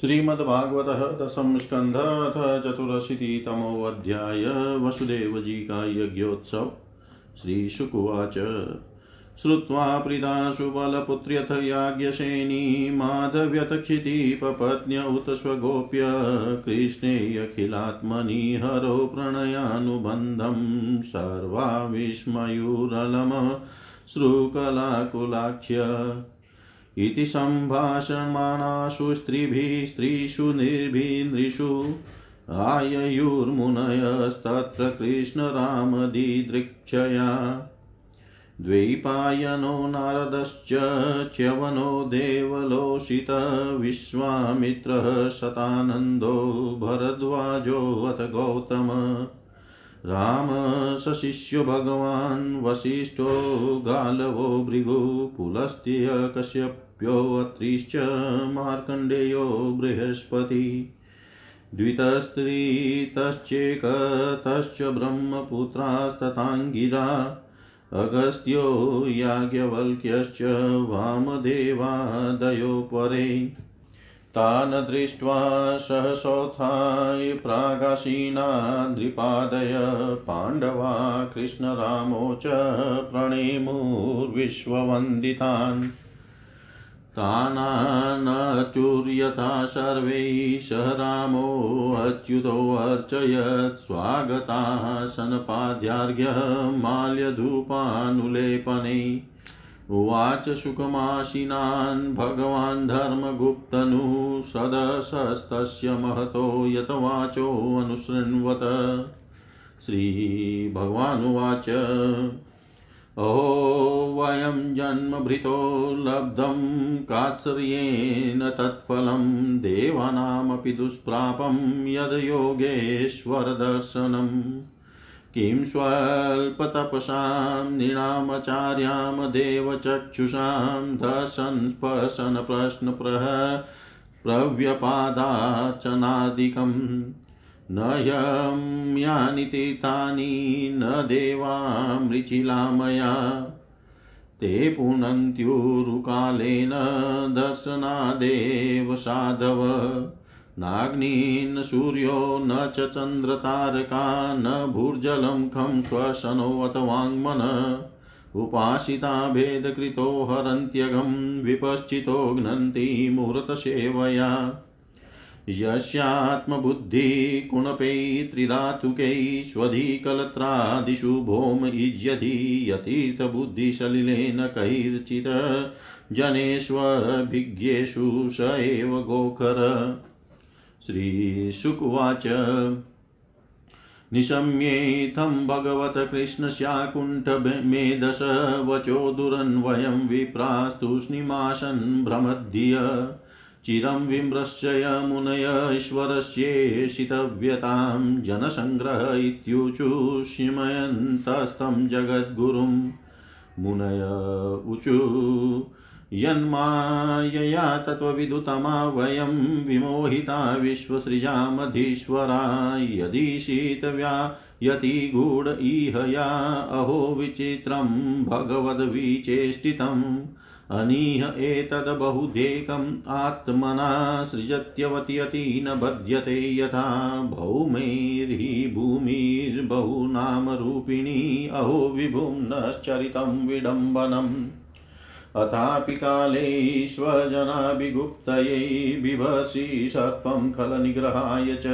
श्रीमद्भागवत दशम स्कंध अथ चतुरशीतितमोऽध्याय वसुदेव जी का यज्ञोत्सव। श्रीशुकुवाच श्रुत्वा प्रीताशु बलपुत्र्यथ याज्ञसेनी माधव्यथ क्षितिपपत्न्य उत स्वगोप्य कृष्णे अखिलात्मनि हरो प्रणयानुबन्धं सर्वा विस्मयूरलम श्रुकलाकुलाक्ष्य इति सम्भाषमाणासु स्त्रीभिः स्त्रीषु निर्भिन्द्रिषु आययुर्मुनयस्तत्र कृष्णरामदिदृक्षया द्वैपायनो नारदश्च च्यवनो देवलोषित विश्वामित्रः शतानन्दो भरद्वाजो अथ गौतम राम सशिष्यो भगवान् वसिष्ठो गालवो भृगु पुलस्त्य कश्यप्यो अत्रिश्च मार्कण्डेयो बृहस्पति द्वितस्त्रीतश्चेकतश्च ब्रह्मपुत्रास्तताङ्गिरा अगस्त्यो याज्ञवल्क्यश्च वामदेवादयो परे तान् दृष्ट्वा सहसोत्थाय प्रागासीना नृपादय पाण्डवा कृष्णरामो च प्रणेमुर्विश्ववन्दितान् तानानाचुर्यथा सर्वे सह रामो अच्युतोऽर्चयत् स्वागतासनपाद्यार्घ्य माल्यधूपानुलेपने उवाच शुकमाशिनान् भगवान् धर्मगुप्तनु सदसस्तस्य महतो यतवाचो अनुशृण्वत। श्रीभगवानुवाच अहो वयं जन्मभृतो लब्धं कात्सर्येण तत्फलं देवानामपि दुष्प्रापं यद्योगेश्वरदर्शनम् किं स्वल्पतपसां नृणामचार्यां देवचक्षुषां दर्शन स्पर्शन प्रव्यपादार्चनादिकं न यं यानि तीर्थानि न देवामृचिला मया ते पुनन्त्युरुकालेन दर्शनादेव साधव नाग्नि न सूर्यो न च चन्द्रतारका न भूर्जलं खं श्वसनोऽत वाङ्मन उपासिता भेदकृतो हरन्त्यगं विपश्चितो घ्नन्ति मूर्तसेवया यस्यात्मबुद्धिकुणपै त्रिधातुकै स्वधिकलत्रादिषु भौम इज्यति यतीर्थबुद्धिसलिलेन कैर्चित् जनेष्वभिज्ञेषु स एव गोकर। श्रीशुकुवाच निशम्येथं भगवत कृष्णस्याकुण्ठ मेधस वचो दुरन्वयं विप्रास्तूष्णीमाशन् भ्रमद्धिय चिरं विमृश्य मुनय ईश्वरस्येषितव्यतां जनसंग्रह इत्युचुष्यमयन्तस्तं जगद्गुरुं मुनय उचु यन्मायया तत्त्वविदुतमा वयं विमोहिता विश्वसृजामधीश्वरा यदि शीतव्या यति गूढ इह या अहो विचित्रं भगवद्विचेष्टितम् अनीह एतद् बहुधेकम् आत्मना सृजत्यवत्यति न बध्यते यथा भौमेर्हि भूमिर्बहुनामरूपिणी अहो विभुम्नश्चरितं विडम्बनम् अथापि काले स्वजनाभिगुप्तये बिभसी सर्पं खलनिग्रहाय च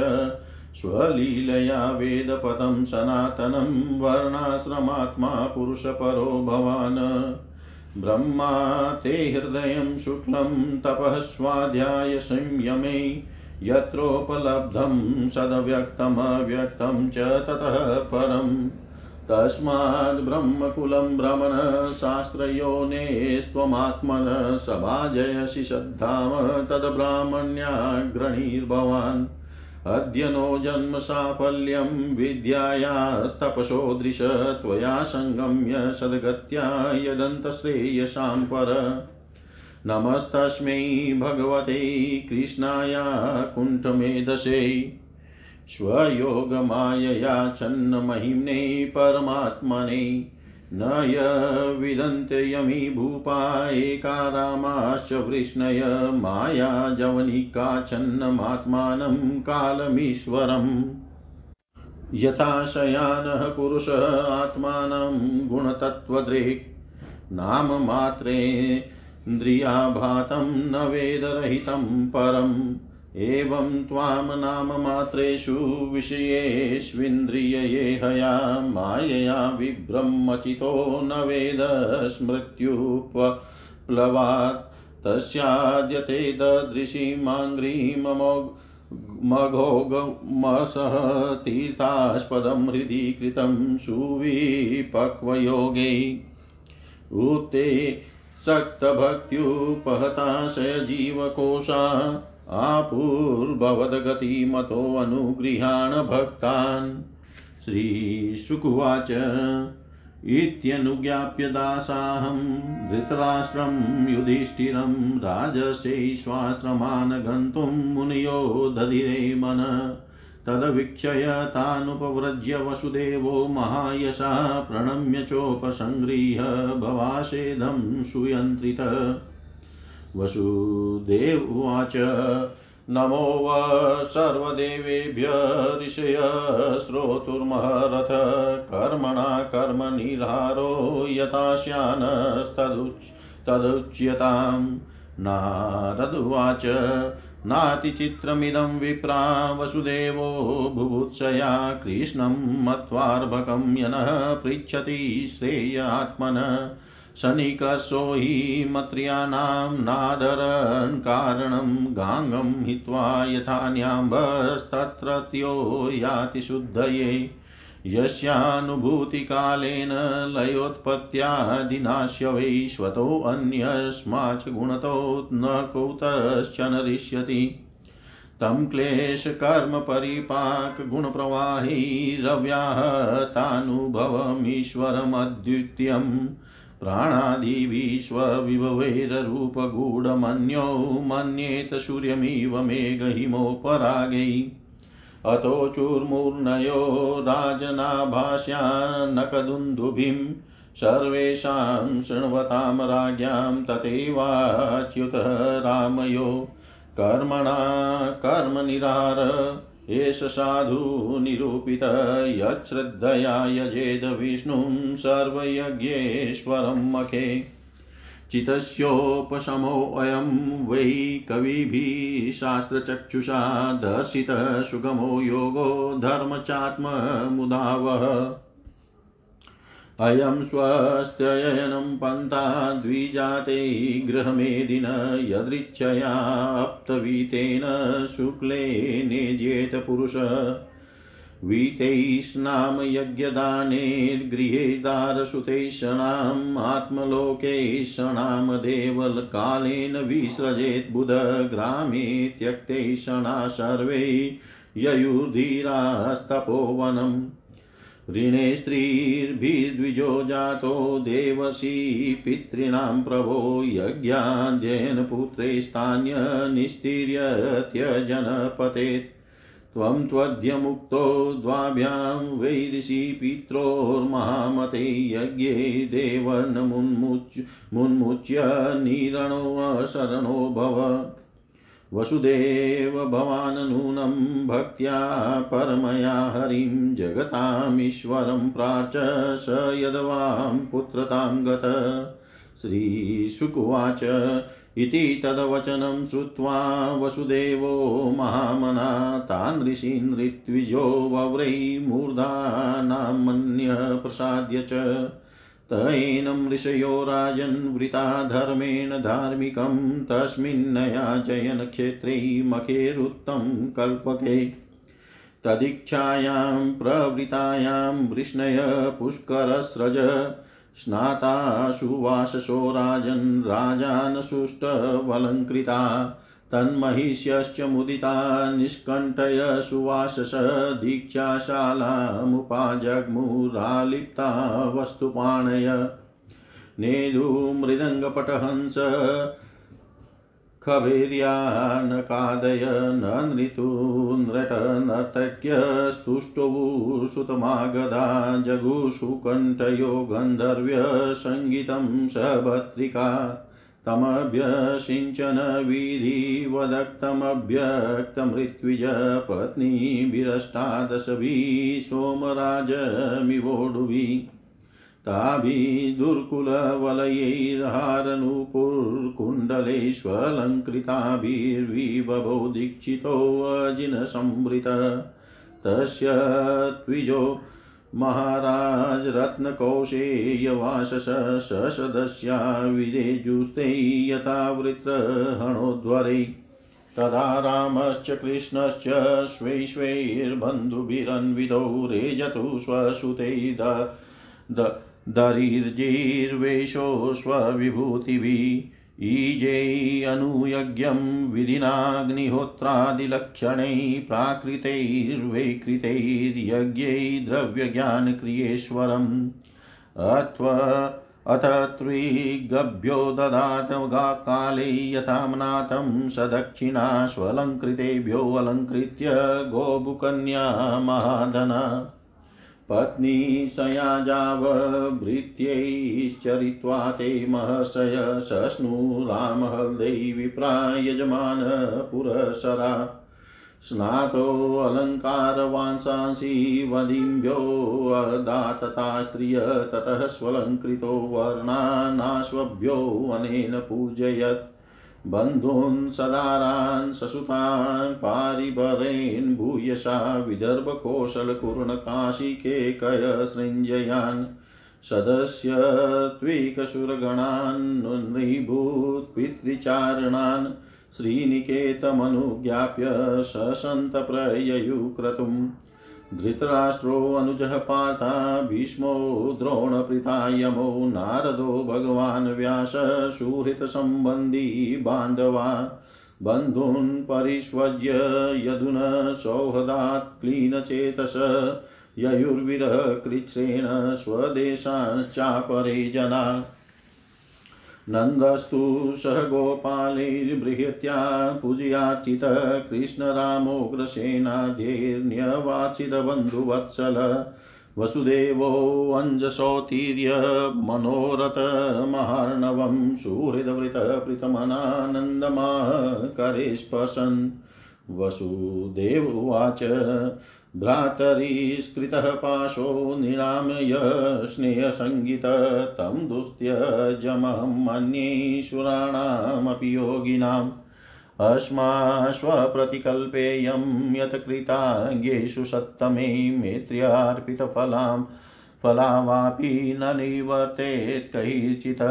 स्वलीलया वेदपदं सनातनं वर्णाश्रमात्मा पुरुषपरो भवान् ब्रह्मा ते हृदयं शुक्लं तपः स्वाध्याय संयमे यत्रोपलब्धं सदव्यक्तमव्यक्तं च ततः परम् तस्माद् ब्रह्मकुलं भ्रमण शास्त्रयोनेस्त्वमात्मन सभाजयसि सद्धाम तद्ब्राह्मण्याग्रणीर्भवान् अद्य नो जन्म साफल्यं विद्यायास्तपसोदृश त्वया संगम्य सद्गत्या यदन्तश्रेयसां पर नमस्तस्मै भगवते कृष्णाया कुण्ठमेधसे स्वयोगमायया छन्न महिम्ने परमात्मने न यविदन्ते यमी भूपा एका रामाश्च वृष्णय माया जवनिका छन्नमात्मानं कालमीश्वरम् यथाशयानः पुरुषः आत्मानं गुणतत्वदृक् नाममात्रेन्द्रियाभातं न वेदरहितं परम् एवं त्वां नाममात्रेषु विषयेष्विन्द्रिये हया मायया विभ्रमचितो न वेद स्मृत्युपप्लवात् तस्याद्यते ददृशीमाङ्घ्रीमघोघमसः तीर्थास्पदं हृदि कृतं सुविपक्वयोगे उते सक्तभक्त्युपहताशय जीवकोशा आपूर्भवद्गतिमतो अनुगृहाण भक्तान् श्रीशुकुवाच इत्यनुज्ञाप्य दासाहं धृतराष्ट्रं युधिष्ठिरं राजशेष्वाश्रमान् गन्तुं मुनयो दधिरे मनः तदवीक्षय तानुपव्रज्य वसुदेवो महायशः प्रणम्य चोपसंगृह्य भवाशेदं सुयन्त्रितः वसुदेव उवाच नमो सर्वदेवेभ्य ऋषय श्रोतुर्महरथ कर्मणा कर्मनिर्हारो यतास्यानस्तदुच्यताम् नारद उवाच नातिचित्रमिदं विप्रा वसुदेवो बुभुत्सया कृष्णं मत्वार्भकं यनः पृच्छति श्रेय आत्मनः शनिकसो हि मत्र्याणां नादरन् कारणं गांगं हित्वा यथा न्याम्बस्तत्रत्यो याति शुद्धये यस्यानुभूतिकालेन लयोत्पत्त्यादिनाश्य वैश्वतो अन्यस्माच्च गुणतो न कौतश्च नरिष्यति तं क्लेश कर्म परिपाक गुण प्रवाही रव्याहतानुभवमीश्वरमद्वितीयम् प्राणादिविश्वविभवैररूपगूढमन्यो मन्येत सूर्यमिव मेघहिमोपरागै अतो चूर्मूर्णयो राजनाभास्यान्नकदुन्दुभिं सर्वेषां शृण्वतां राज्ञां तथैवाच्युत रामयो कर्मणा कर्मनिरार एष साधु निरूपित यच्छ्रद्धया यजेद विष्णुं सर्वयज्ञेश्वरं मखे चितस्योपशमोऽयं वै कविभिः शास्त्रचक्षुषा दर्शितः सुगमो योगो धर्मचात्ममुदावह अयं स्वस्त्ययनं पन्था द्विजाते गृहमेदिन यदृच्छयाप्तवीतेन शुक्ले नेजेत पुरुष वीतैस्नाम यज्ञदानेर्गृहे दारसुतेषणाम् आत्मलोकेषणाम् देवकालेन विसृजेत् बुध ग्रामे त्यक्तेषणा सर्वे ययुर्धीरास्तपोवनम् ऋणे स्त्रीर्भिद्विजो जातो देवसी पितॄणां प्रभो यज्ञाध्ययन पुत्रैस्तान्यनिस्तीर्य त्यजन पतेत् त्वं त्वद्य मुक्तो द्वाभ्यां वैदिशी पित्रोर्महामते यज्ञे देवर्न्मुन्मुच्य निरणोऽशरणो भव वसुदेव भवान् नूनं भक्त्या परमया हरिं जगतामीश्वरं प्रार्च स यद्वां पुत्रतां गत श्रीशुकुवाच इति तद्वचनं श्रुत्वा वसुदेवो महामना तान् ऋषीन् ऋत्विजो वव्रै मूर्धानां मन्यप्रसाद्य च तैनं ऋषयो राजन्वृता धर्मेण धार्मिकं तस्मिन्नयाजयन क्षेत्रे मखेरुत्तं कल्पके तदीक्षायां प्रवृतायां वृष्णय पुष्करस्रज स्नाता सुवाससो राजन् राजान सुष्टवलंकृता तन्महिष्यश्च मुदिता निष्कण्ठय सुवासस दीक्षाशालामुपाजग्मुरालिप्ता वस्तुपाणय नेदु मृदङ्गपटहंस खवीर्यान कादय नृतु नृट नर्तक्य स्तुष्टवु सुतमागधा जगुषु कंठयो गंधर्व्य संगीतं शबत्रिका तमभ्यसिंचन विधि वदक्तमभ्यक्त मृत्युज पत्नी विरष्टादशवी सोमराजमिवोडुवी ताभी दुर्कुलवलयैर्हारनूपुरकुण्डलैश्वलङ्कृताभिर्विभवो दीक्षितो अजिनसंवृत तस्य द्विजो महाराज रत्नकौशेयवासस सदस्या विदेजुस्ते यथावृत्रहणोद्वरे तदा रामश्च कृष्णश्च स्वैश्वैर्बन्धुभिरन्वितौ रेजतु स्वसुते दरिर्जीर्वेशो स्वविभूतिभिः ईजे अनुयज्ञं विधिनाग्निहोत्रादिलक्षणै प्राकृतैर्वैकृतैर्यज्ञै द्रव्यज्ञानक्रियेश्वरम् अथ त्रिगभ्यो ददात काले यथाम्नातं सदक्षिणा स्वलङ्कृतेभ्यो अलङ्कृत्य गोबुकन्या महाधना पत्नी सयाजावभृत्यैश्चरित्वा ते महर्षय सस्नु रामहल्दै विप्रा यजमान पुरसरा स्नातो अलङ्कारवांसांसि वदिम्भ्यो अर्दातता स्त्रिय ततः स्वलङ्कृतो वर्णानाश्वभ्यो अनेन पूजयत् बन्धून् सदारान् ससुतान् पारिभरेन् भूयसा विदर्भकोशलकुर्णकाशिकेकय सृञ्जयान् सदस्यत्विकसुरगणान् नृभूत्पितृचारणान् श्रीनिकेतमनुज्ञाप्य ससन्त प्रययु क्रतुम् धृतराष्ट्रो अनुजः पार्था भीष्मो द्रोणप्रीता यमो नारदो भगवान् व्यास सुहृतसम्बन्धी बान्धवा बन्धून् परिष्वज्य यदुना सौहृदात् क्लीनचेतस ययुर्विरह कृच्छ्रेण स्वदेशाश्चापरे जना नन्दस्तु सह गोपालैर्बृहत्या पूजयार्चित कृष्णरामोग्रसेनाध्यैर्न्यवाचितबन्धुवत्सल वसुदेवो अञ्जसौतीर्य मनोरथमार्णवं सुहृदवृतप्रीतमनानन्दमाकरे स्पशन् वसुदेव उवाच भ्रातरीस्कृतः पाशो निरामय स्नेहसंगीत तं दुस्त्यजमहं मन्ये सुराणामपि योगिनाम् अस्माश्वप्रतिकल्पेयं यत्कृताङ्गेषु सत्तमे मेत्र्यार्पितफलां फलावापि न निवर्तेत् कैचित्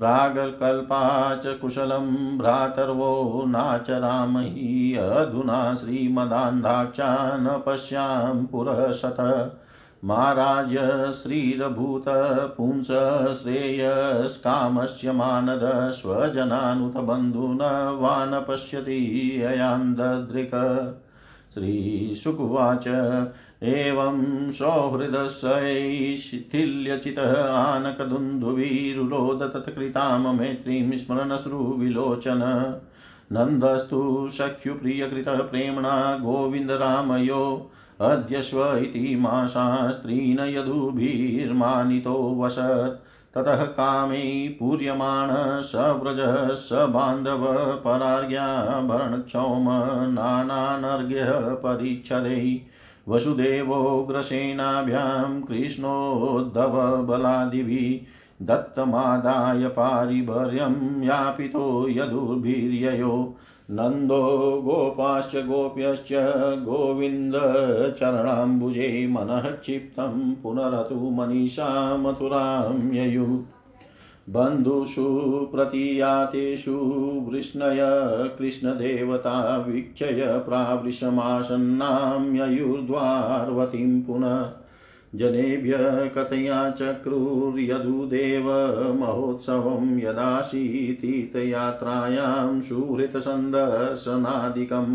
प्रागल्पा च कुशलं भ्रातर्वो नाचराम हि अधुना श्रीमदान्धाक्षा न पश्याम पुरशत महाराज श्रीरभूत पुंस श्रेयस्कामस्य मानद स्वजनानुत बन्धुन वा न पश्यति अयान्दद्रिक श्रीशुकुवाच एवं सौहृदस्यै शिथिल्यचितः आनकदुन्दुभिरुरोद तत्कृतां मैत्रीं स्मरनश्रुविलोचन नन्दस्तु सख्युप्रियकृतः प्रेम्णा गोविन्दरामयो अद्यश्व इति माशास्त्रीन् यदुभिर्मानितो वसत् ततः कामे पूर्यमाण सव्रजः स बान्धव परार्घ्याभरणक्षौम नानानर्घ्यः परिच्छदै वसुदेवोग्रसेनाभ्यां कृष्णोद्धव बलादिभिः दत्तमादाय पारिभर्यं यापितो यदुर्भिर्ययो नन्दो गोपाश्च गोप्यश्च गोविन्दचरणाम्बुजे मनः क्षिप्तं पुनरतु मनीषा मथुरां ययु बन्धुषु प्रतीयातेषु वृष्णय कृष्णदेवता वीक्षय प्रावृषमासन्नां ययुर्द्वारवतीं पुनः जनेभ्य कथया चक्रुर्यदुदेव महोत्सवं यदाशीतीर्थयात्रायां सुहृतसन्दर्शनादिकं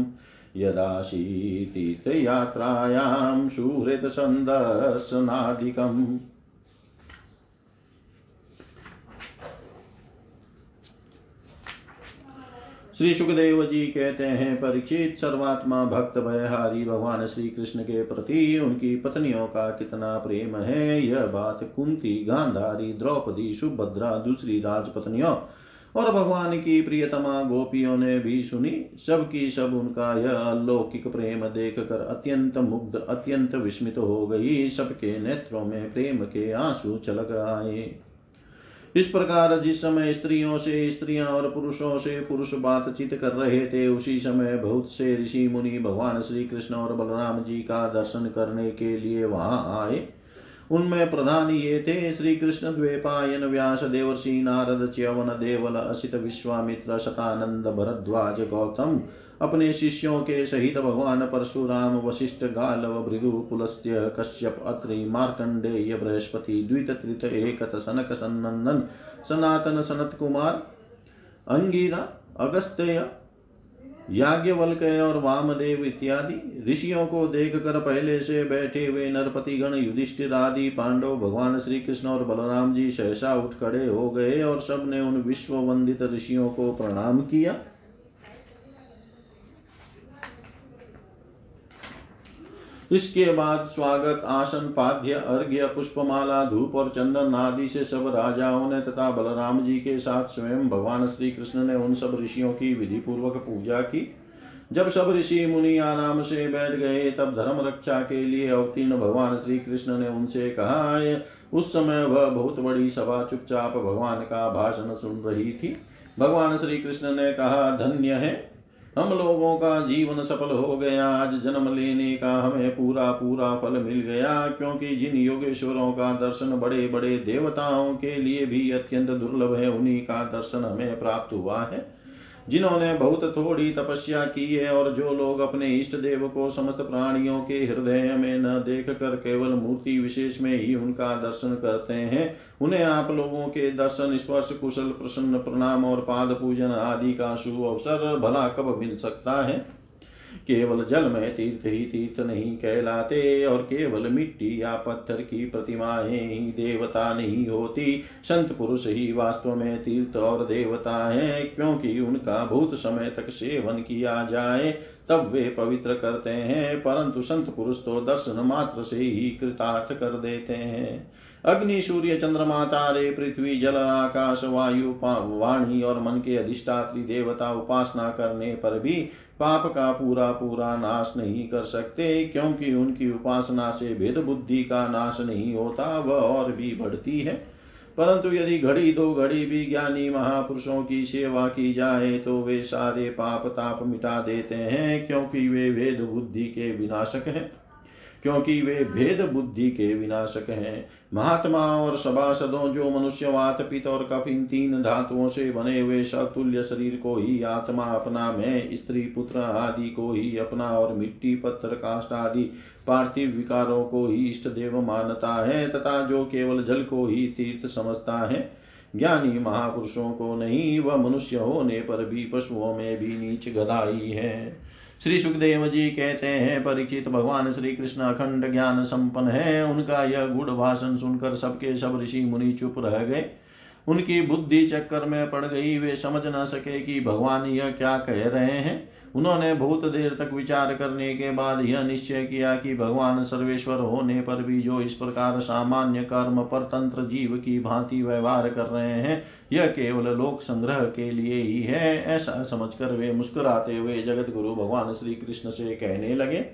श्री सुखदेव जी कहते हैं, परीक्षित, सर्वात्मा भक्त भयहारी भगवान श्री कृष्ण के प्रति उनकी पत्नियों का कितना प्रेम है, यह बात कुंती, गांधारी, द्रौपदी, सुभद्रा, दूसरी राजपत्नियों और भगवान की प्रियतमा गोपियों ने भी सुनी। सब की सब उनका यह अलौकिक प्रेम देखकर अत्यंत मुग्ध, अत्यंत विस्मित हो गई। सबके नेत्रों में प्रेम के आंसू छलक आए। इस प्रकार जिस समय स्त्रियों से स्त्रियां और पुरुषों से पुरुष बातचीत कर रहे थे, उसी समय बहुत से ऋषि मुनि भगवान श्री कृष्ण और बलराम जी का दर्शन करने के लिए वहां आए। उनमें प्रधान ये थे श्री कृष्ण, द्वैपायन, व्यास, देवर्षि नारद, च्यवन, देवल, असित, विश्वामित्र, शतानंद, भरद्वाज, गौतम अपने शिष्यों के सहित भगवान परशुराम, वशिष्ठ, गालव, भृगु, पुलस्त्य, कश्यप, अत्रि, मार्कंडेय, बृहस्पति, द्वित, त्रित, एकत, सनक, सन्नंदन, सनातन, सनत कुमार, अंगिरा, अगस्त्यय, याज्ञवल्क्य और वामदेव इत्यादि। ऋषियों को देखकर पहले से बैठे हुए नरपतिगण, युधिष्ठिर आदि पांडव, भगवान श्री कृष्ण और बलराम जी सहसा उठ खड़े हो गए और सबने उन विश्व वंदित ऋषियों को प्रणाम किया। इसके बाद स्वागत आसन, पाद्य, अर्घ्य, पुष्पमाला, धूप और चंदन आदि से सब राजाओं ने तथा बलराम जी के साथ स्वयं भगवान श्री कृष्ण ने उन सब ऋषियों की विधि पूर्वक पूजा की। जब सब ऋषि मुनि आराम से बैठ गए, तब धर्म रक्षा के लिए अवतीर्ण भगवान श्री कृष्ण ने उनसे कहा। उस समय वह बहुत बड़ी सभा चुपचाप भगवान का भाषण सुन रही थी। भगवान श्री कृष्ण ने कहा, धन्य है हम लोगों का जीवन सफल हो गया। आज जन्म लेने का हमें पूरा पूरा फल मिल गया, क्योंकि जिन योगेश्वरों का दर्शन बड़े बड़े देवताओं के लिए भी अत्यंत दुर्लभ है, उन्हीं का दर्शन हमें प्राप्त हुआ है। जिन्होंने बहुत थोड़ी तपस्या की है और जो लोग अपने इष्ट देव को समस्त प्राणियों के हृदय में न देख कर केवल मूर्ति विशेष में ही उनका दर्शन करते हैं, उन्हें आप लोगों के दर्शन, स्पर्श, कुशल प्रसन्न प्रणाम और पाद पूजन आदि का शुभ अवसर भला कब मिल सकता है। केवल जल में तीर्थ ही तीर्थ नहीं कहलाते और केवल मिट्टी या पत्थर की प्रतिमाएं ही देवता नहीं होती। संत पुरुष ही वास्तव में तीर्थ और देवता हैं, क्योंकि उनका बहुत समय तक सेवन किया जाए तब वे पवित्र करते हैं, परंतु संत पुरुष तो दर्शन मात्र से ही कृतार्थ कर देते हैं। अग्नि, सूर्य, चंद्रमा, तारे, पृथ्वी, जल, आकाश, वायु, वाणी और मन के अधिष्ठात्री देवता उपासना करने पर भी पाप का पूरा पूरा नाश नहीं कर सकते, क्योंकि उनकी उपासना से भेद बुद्धि का नाश नहीं होता, वह और भी बढ़ती है। परंतु यदि घड़ी दो घड़ी भी ज्ञानी महापुरुषों की सेवा की जाए तो वे सारे पाप ताप मिटा देते हैं, क्योंकि वे भेद बुद्धि के विनाशक हैं महात्मा और सभासदों, जो मनुष्यवात, पित्त और कफिन तीन धातुओं से बने हुए सतुल्य शरीर को ही आत्मा अपना, मैं, स्त्री, पुत्र आदि को ही अपना और मिट्टी, पत्थर, काष्ठ आदि पार्थिव विकारों को ही इष्ट देव मानता है तथा जो केवल जल को ही तीर्थ समझता है, ज्ञानी महापुरुषों को नहीं, वह मनुष्य होने पर भी पशुओं में भी नीच गदाई है। श्री सुखदेव जी कहते हैं, परीक्षित, भगवान श्री कृष्ण अखंड ज्ञान संपन्न है। उनका यह गुण भाषण सुनकर सबके सब ऋषि मुनि चुप रह गए। उनकी बुद्धि चक्कर में पड़ गई, वे समझ न सके कि भगवान यह क्या कह रहे हैं। उन्होंने बहुत देर तक विचार करने के बाद यह निश्चय किया कि भगवान सर्वेश्वर होने पर भी जो इस प्रकार सामान्य कर्म पर तंत्र जीव की भांति व्यवहार कर रहे हैं, यह केवल लोक संग्रह के लिए ही है। ऐसा समझकर वे मुस्कुराते हुए जगत गुरु भगवान श्री कृष्ण से कहने लगे।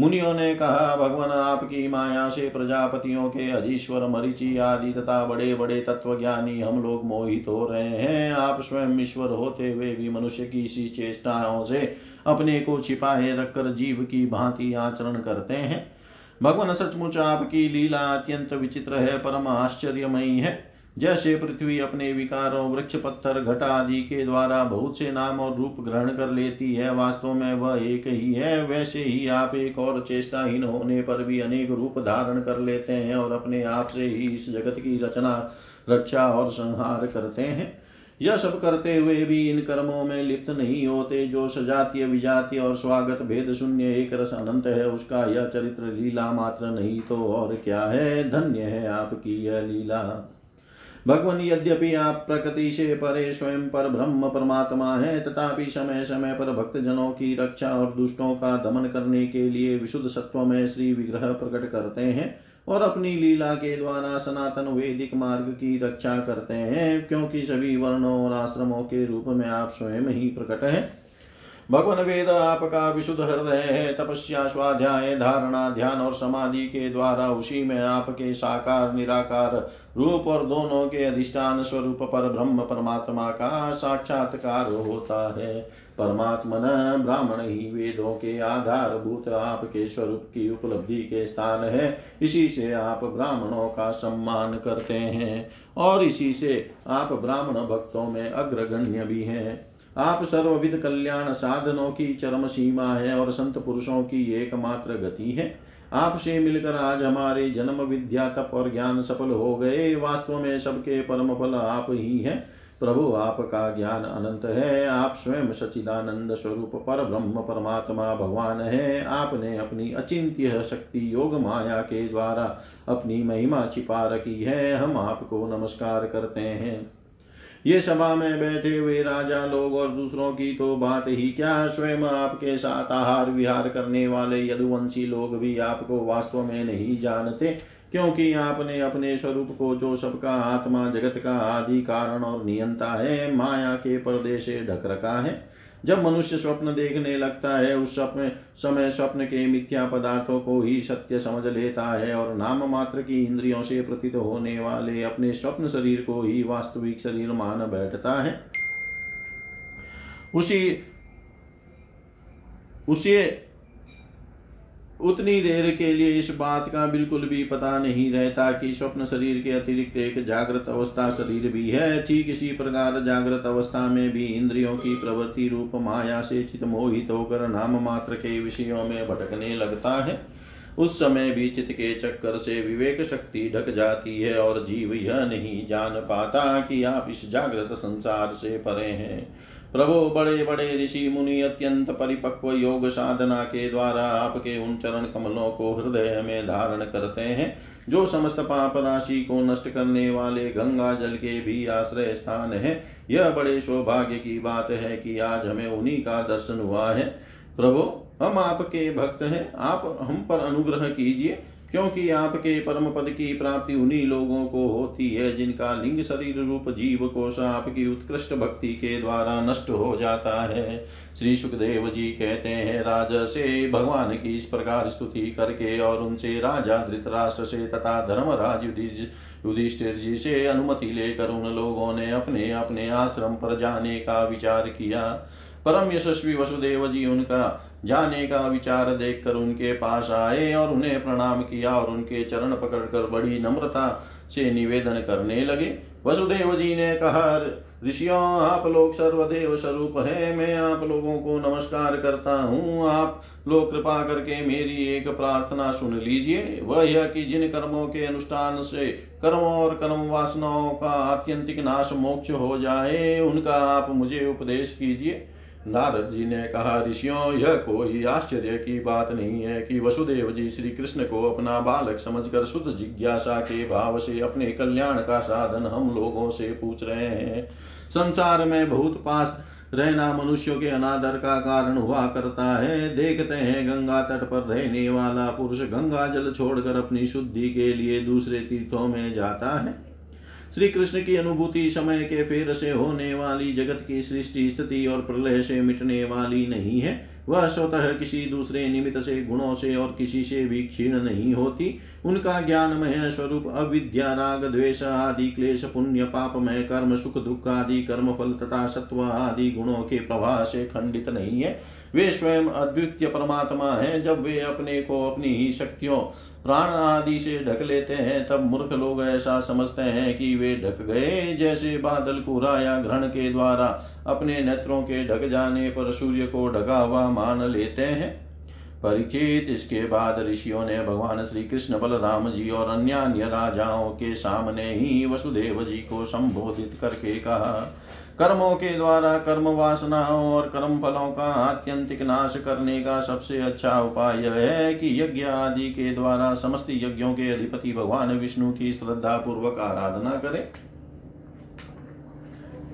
मुनियों ने कहा, भगवान, आपकी माया से प्रजापतियों के अधीश्वर मरीचि आदि तथा बड़े बड़े तत्वज्ञानी हम लोग मोहित हो रहे हैं। आप स्वयं ईश्वर होते हुए भी मनुष्य की इसी चेष्टाओं से अपने को छिपाए रखकर जीव की भांति आचरण करते हैं। भगवान, सचमुच आपकी लीला अत्यंत विचित्र है, परम आश्चर्यमयी है। जैसे पृथ्वी अपने विकारों, वृक्ष, पत्थर, घटा आदि के द्वारा बहुत से नाम और रूप ग्रहण कर लेती है, वास्तव में वह एक ही है, वैसे ही आप एक और चेष्टाहीन होने पर भी अनेक रूप धारण कर लेते हैं और अपने आप से ही इस जगत की रचना, रक्षा और संहार करते हैं। यह सब करते हुए भी इन कर्मों में लिप्त नहीं होते। जो सजातीय, विजातीय और स्वागत भेद शून्य एक रस अनंत है, उसका यह चरित्र लीला मात्र नहीं तो और क्या है। धन्य है आपकी यह लीला। भगवान यद्यपि आप प्रकृति से परे स्वयं पर ब्रह्म परमात्मा है, तथापि समय समय पर भक्तजनों की रक्षा और दुष्टों का दमन करने के लिए विशुद्ध सत्व में श्री विग्रह प्रकट करते हैं और अपनी लीला के द्वारा सनातन वैदिक मार्ग की रक्षा करते हैं, क्योंकि सभी वर्णों और आश्रमों के रूप में आप स्वयं ही प्रकट हैं। भगवान वेद आपका विशुद्ध हृदय है। तपस्या, स्वाध्याय, धारणा, ध्यान और समाधि के द्वारा उसी में आपके साकार निराकार रूप और दोनों के अधिष्ठान स्वरूप पर ब्रह्म परमात्मा का साक्षात्कार होता है। परमात्मन ब्राह्मण ही वेदों के आधारभूत आपके स्वरूप की उपलब्धि के स्थान है। इसी से आप ब्राह्मणों का सम्मान करते हैं और इसी से आप ब्राह्मण भक्तों में अग्रगण्य भी हैं। आप सर्वविध कल्याण साधनों की चरम सीमा है और संत पुरुषों की एकमात्र गति है। आपसे मिलकर आज हमारे जन्म, विद्या, तप और ज्ञान सफल हो गए। वास्तव में सबके परम फल आप ही हैं। प्रभु, आपका ज्ञान अनंत है। आप स्वयं सचिदानंद स्वरूप पर ब्रह्म परमात्मा भगवान है। आपने अपनी अचिंत्य शक्ति योग माया के द्वारा अपनी महिमा छिपा रखी है। हम आपको नमस्कार करते हैं। ये सभा में बैठे हुए राजा लोग और दूसरों की तो बात ही क्या, स्वयं आपके साथ आहार विहार करने वाले यदुवंशी लोग भी आपको वास्तव में नहीं जानते, क्योंकि आपने अपने स्वरूप को, जो सबका आत्मा, जगत का आदि कारण और नियंता है, माया के पर्दे से ढक रखा है। जब मनुष्य स्वप्न देखने लगता है, उस समय स्वप्न के मिथ्या पदार्थों को ही सत्य समझ लेता है और नाम मात्र की इंद्रियों से प्रतीत होने वाले अपने स्वप्न शरीर को ही वास्तविक शरीर मान बैठता है। उसे उतनी देर के लिए इस बात का बिल्कुल भी पता नहीं रहता कि स्वप्न शरीर के अतिरिक्त एक जागृत अवस्था शरीर भी है। ठीक इसी प्रकार जागृत अवस्था में भी इंद्रियों की प्रवृत्ति रूप माया से चित्त मोहित होकर नाम मात्र के विषयों में भटकने लगता है। उस समय भी चित्त के चक्कर से विवेक शक्ति ढक जाती है और जीव यह नहीं जान पाता कि आप इस जागृत संसार से परे हैं। प्रभो, बड़े बड़े ऋषि मुनि अत्यंत परिपक्व योग साधना के द्वारा आपके उन चरण कमलों को हृदय में धारण करते हैं, जो समस्त पाप राशि को नष्ट करने वाले गंगा जल के भी आश्रय स्थान है। यह बड़े सौभाग्य की बात है कि आज हमें उन्हीं का दर्शन हुआ है। प्रभो, हम आपके भक्त हैं, आप हम पर अनुग्रह कीजिए, क्योंकि आपके परम पद की प्राप्ति उन्हीं लोगों को होती है जिनका लिंग शरीर रूप जीव कोश आपकी उत्कृष्ट भक्ति के द्वारा नष्ट हो जाता है। श्री सुखदेव जी कहते हैं, राजा से भगवान की इस प्रकार स्तुति करके और उनसे राजा धृतराष्ट्र से तथा धर्मराज युधिष्ठिर जी से अनुमति लेकर उन लोगों ने अपने अपने आश्रम पर जाने का विचार किया। परम यशस्वी वसुदेव जी उनका जाने का विचार देखकर उनके पास आए और उन्हें प्रणाम किया और उनके चरण पकड़कर बड़ी नम्रता से निवेदन करने लगे। वसुदेव जी ने कहा, ऋषियों, आप लोग सर्वदेव स्वरूप हैं, मैं आप लोगों को नमस्कार करता हूँ। आप लोग कृपा करके मेरी एक प्रार्थना सुन लीजिए, वह यह कि जिन कर्मों के अनुष्ठान से कर्मों और कर्म वासनाओं का आत्यंतिक नाश मोक्ष हो जाए, उनका आप मुझे उपदेश कीजिए। नारद जी ने कहा, ऋषियों, यह कोई आश्चर्य की बात नहीं है कि वसुदेव जी श्री कृष्ण को अपना बालक समझकर शुद्ध जिज्ञासा के भाव से अपने कल्याण का साधन हम लोगों से पूछ रहे हैं। संसार में बहुत पास रहना मनुष्य के अनादर का कारण हुआ करता है। देखते हैं, गंगा तट पर रहने वाला पुरुष गंगा जल छोड़कर अपनी शुद्धि के लिए दूसरे तीर्थों में जाता है। श्री कृष्ण की अनुभूति समय के फेर से होने वाली, जगत की सृष्टि, स्थिति और प्रलय से मिटने वाली नहीं है। वह स्वतः किसी दूसरे निमित्त से, गुणों से और किसी से भी क्षीण नहीं होती। उनका ज्ञानमय स्वरूप अविद्या, राग, द्वेष आदि क्लेश, पुण्य, पापमय कर्म, सुख, दुख आदि कर्मफल तथा सत्व आदि गुणों के प्रभाव से खंडित नहीं है। वे स्वयं अद्वितीय परमात्मा हैं। जब वे अपने को अपनी ही शक्तियों, प्राण आदि से ढक लेते हैं, तब मूर्ख लोग ऐसा समझते हैं कि वे ढक गए। जैसे बादल कोहरा या ग्रहण के द्वारा अपने नेत्रों के ढक जाने पर सूर्य को ढका हुआ मान लेते हैं। परिचित, इसके बाद ऋषियों ने भगवान श्री कृष्ण, बलराम जी और अन्य अन्य राजाओं के सामने ही वसुदेव जी को संबोधित करके कहा, कर्मों के द्वारा कर्म वासनाओं और कर्म फलों का आत्यंतिक नाश करने का सबसे अच्छा उपाय यह है कि यज्ञ आदि के द्वारा समस्त यज्ञों के अधिपति भगवान विष्णु की श्रद्धा पूर्वक आराधना करें।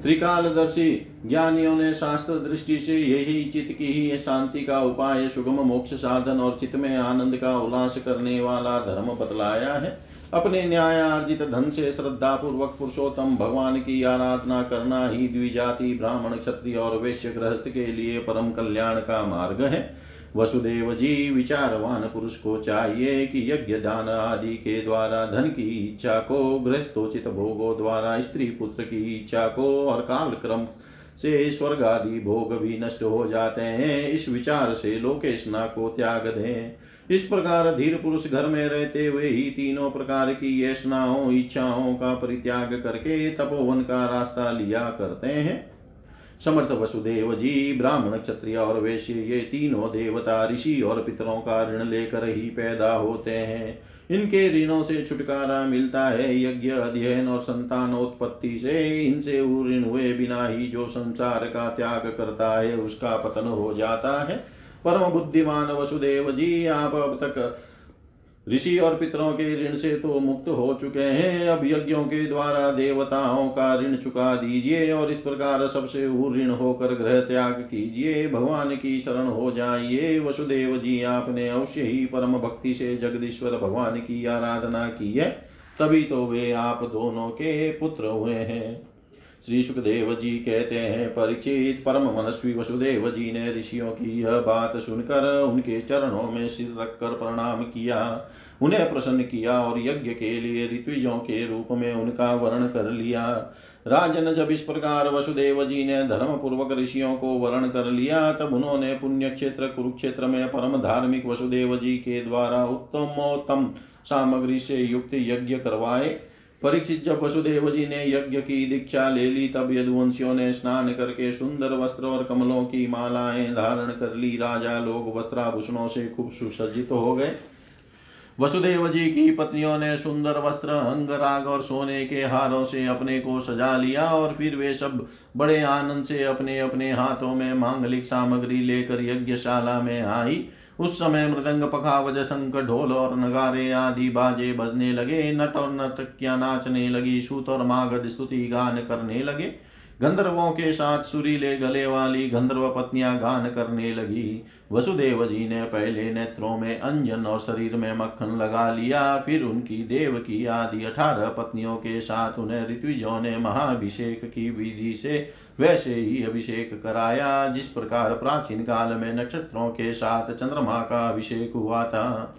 त्रिकालदर्शी ज्ञानियों ने शास्त्र दृष्टि से यही चित्त की ही शांति का उपाय, सुगम मोक्ष साधन और चित्त में आनंद का उल्लास करने वाला धर्म बतलाया है। अपने न्यायार्जित धन से श्रद्धा पूर्वक पुरुषोत्तम भगवान की आराधना करना ही द्विजाति ब्राह्मण क्षत्रिय और वैश्य गृहस्थ के लिए परम कल्याण का मार्ग है। वसुदेव जी, विचारवान पुरुष को चाहिए कि यज्ञ दान आदि के द्वारा धन की इच्छा को, गृहस्थोचित भोगों द्वारा स्त्री पुत्र की इच्छा को और कालक्रम से स्वर्ग आदि भोग भी नष्ट हो जाते हैं, इस विचार से लोकेशना को त्याग दें। इस प्रकार धीर पुरुष घर में रहते हुए ही तीनों प्रकार की येषणाओं इच्छाओं का परित्याग करके तपोवन का रास्ता लिया करते हैं। समर्थ वसुदेव जी, ब्राह्मण क्षत्रिय और वैश्य ये तीनों देवता ऋषि और पितरों का ऋण लेकर ही पैदा होते हैं। इनके ऋणों से छुटकारा मिलता है यज्ञ अध्ययन और संतानोत्पत्ति से। इनसे ऋण हुए बिना ही जो संसार का त्याग करता है उसका पतन हो जाता है। परम बुद्धिमान वसुदेव जी, आप अब तक ऋषि और पितरों के ऋण से तो मुक्त हो चुके हैं, अब यज्ञों के द्वारा देवताओं का ऋण चुका दीजिए और इस प्रकार सबसे ऋण होकर गृह त्याग कीजिए, भगवान की शरण हो जाइए। वसुदेव जी, आपने अवश्य ही परम भक्ति से जगदीश्वर भगवान की आराधना की है, तभी तो वे आप दोनों के पुत्र हुए हैं। श्री सुखदेव जी कहते हैं, परीक्षित, परम मनस्वी वसुदेव जी ने ऋषियों की यह बात सुनकर उनके चरणों में सिर रखकर प्रणाम किया, उन्हें प्रसन्न किया और यज्ञ के लिए ऋत्विजों के रूप में उनका वर्ण कर लिया। राजन, जब इस प्रकार वसुदेव जी ने धर्म पूर्वक ऋषियों को वर्ण कर लिया, तब उन्होंने पुण्य क्षेत्र कुरुक्षेत्र में परम धार्मिक वसुदेव जी के द्वारा उत्तमोत्तम सामग्री से युक्त यज्ञ करवाए। परीक्षित, जब वसुदेव जी ने यज्ञ की दीक्षा ले ली, तब यदुवंशियों ने स्नान करके सुंदर वस्त्र और कमलों की मालाएं धारण कर ली। राजा लोग वस्त्राभूषणों से खूब सुसज्जित हो गए। वसुदेव जी की पत्नियों ने सुंदर वस्त्र, अंगराग और सोने के हारों से अपने को सजा लिया और फिर वे सब बड़े आनंद से अपने अपने हाथों में मांगलिक सामग्री लेकर यज्ञशाला में आई। उस समय मृदंग, पखावज, शंख, ढोल और नगारे आदि बाजे बजने लगे। नट और नर्तकियां नाचने लगी, सूत और मागध स्तुति गान करने लगे। गंधर्वों के साथ सुरीले गले वाली गंधर्व पत्नियां गान करने लगी। वसुदेव जी ने पहले नेत्रों में अंजन और शरीर में मक्खन लगा लिया। फिर उनकी देवकी आदि 18 पत्नियों के साथ उन्हें ऋत्विजों ने महाभिषेक की विधि से वैसे ही अभिषेक कराया, जिस प्रकार प्राचीन काल में नक्षत्रों के साथ चंद्रमा का अभिषेक हुआ था।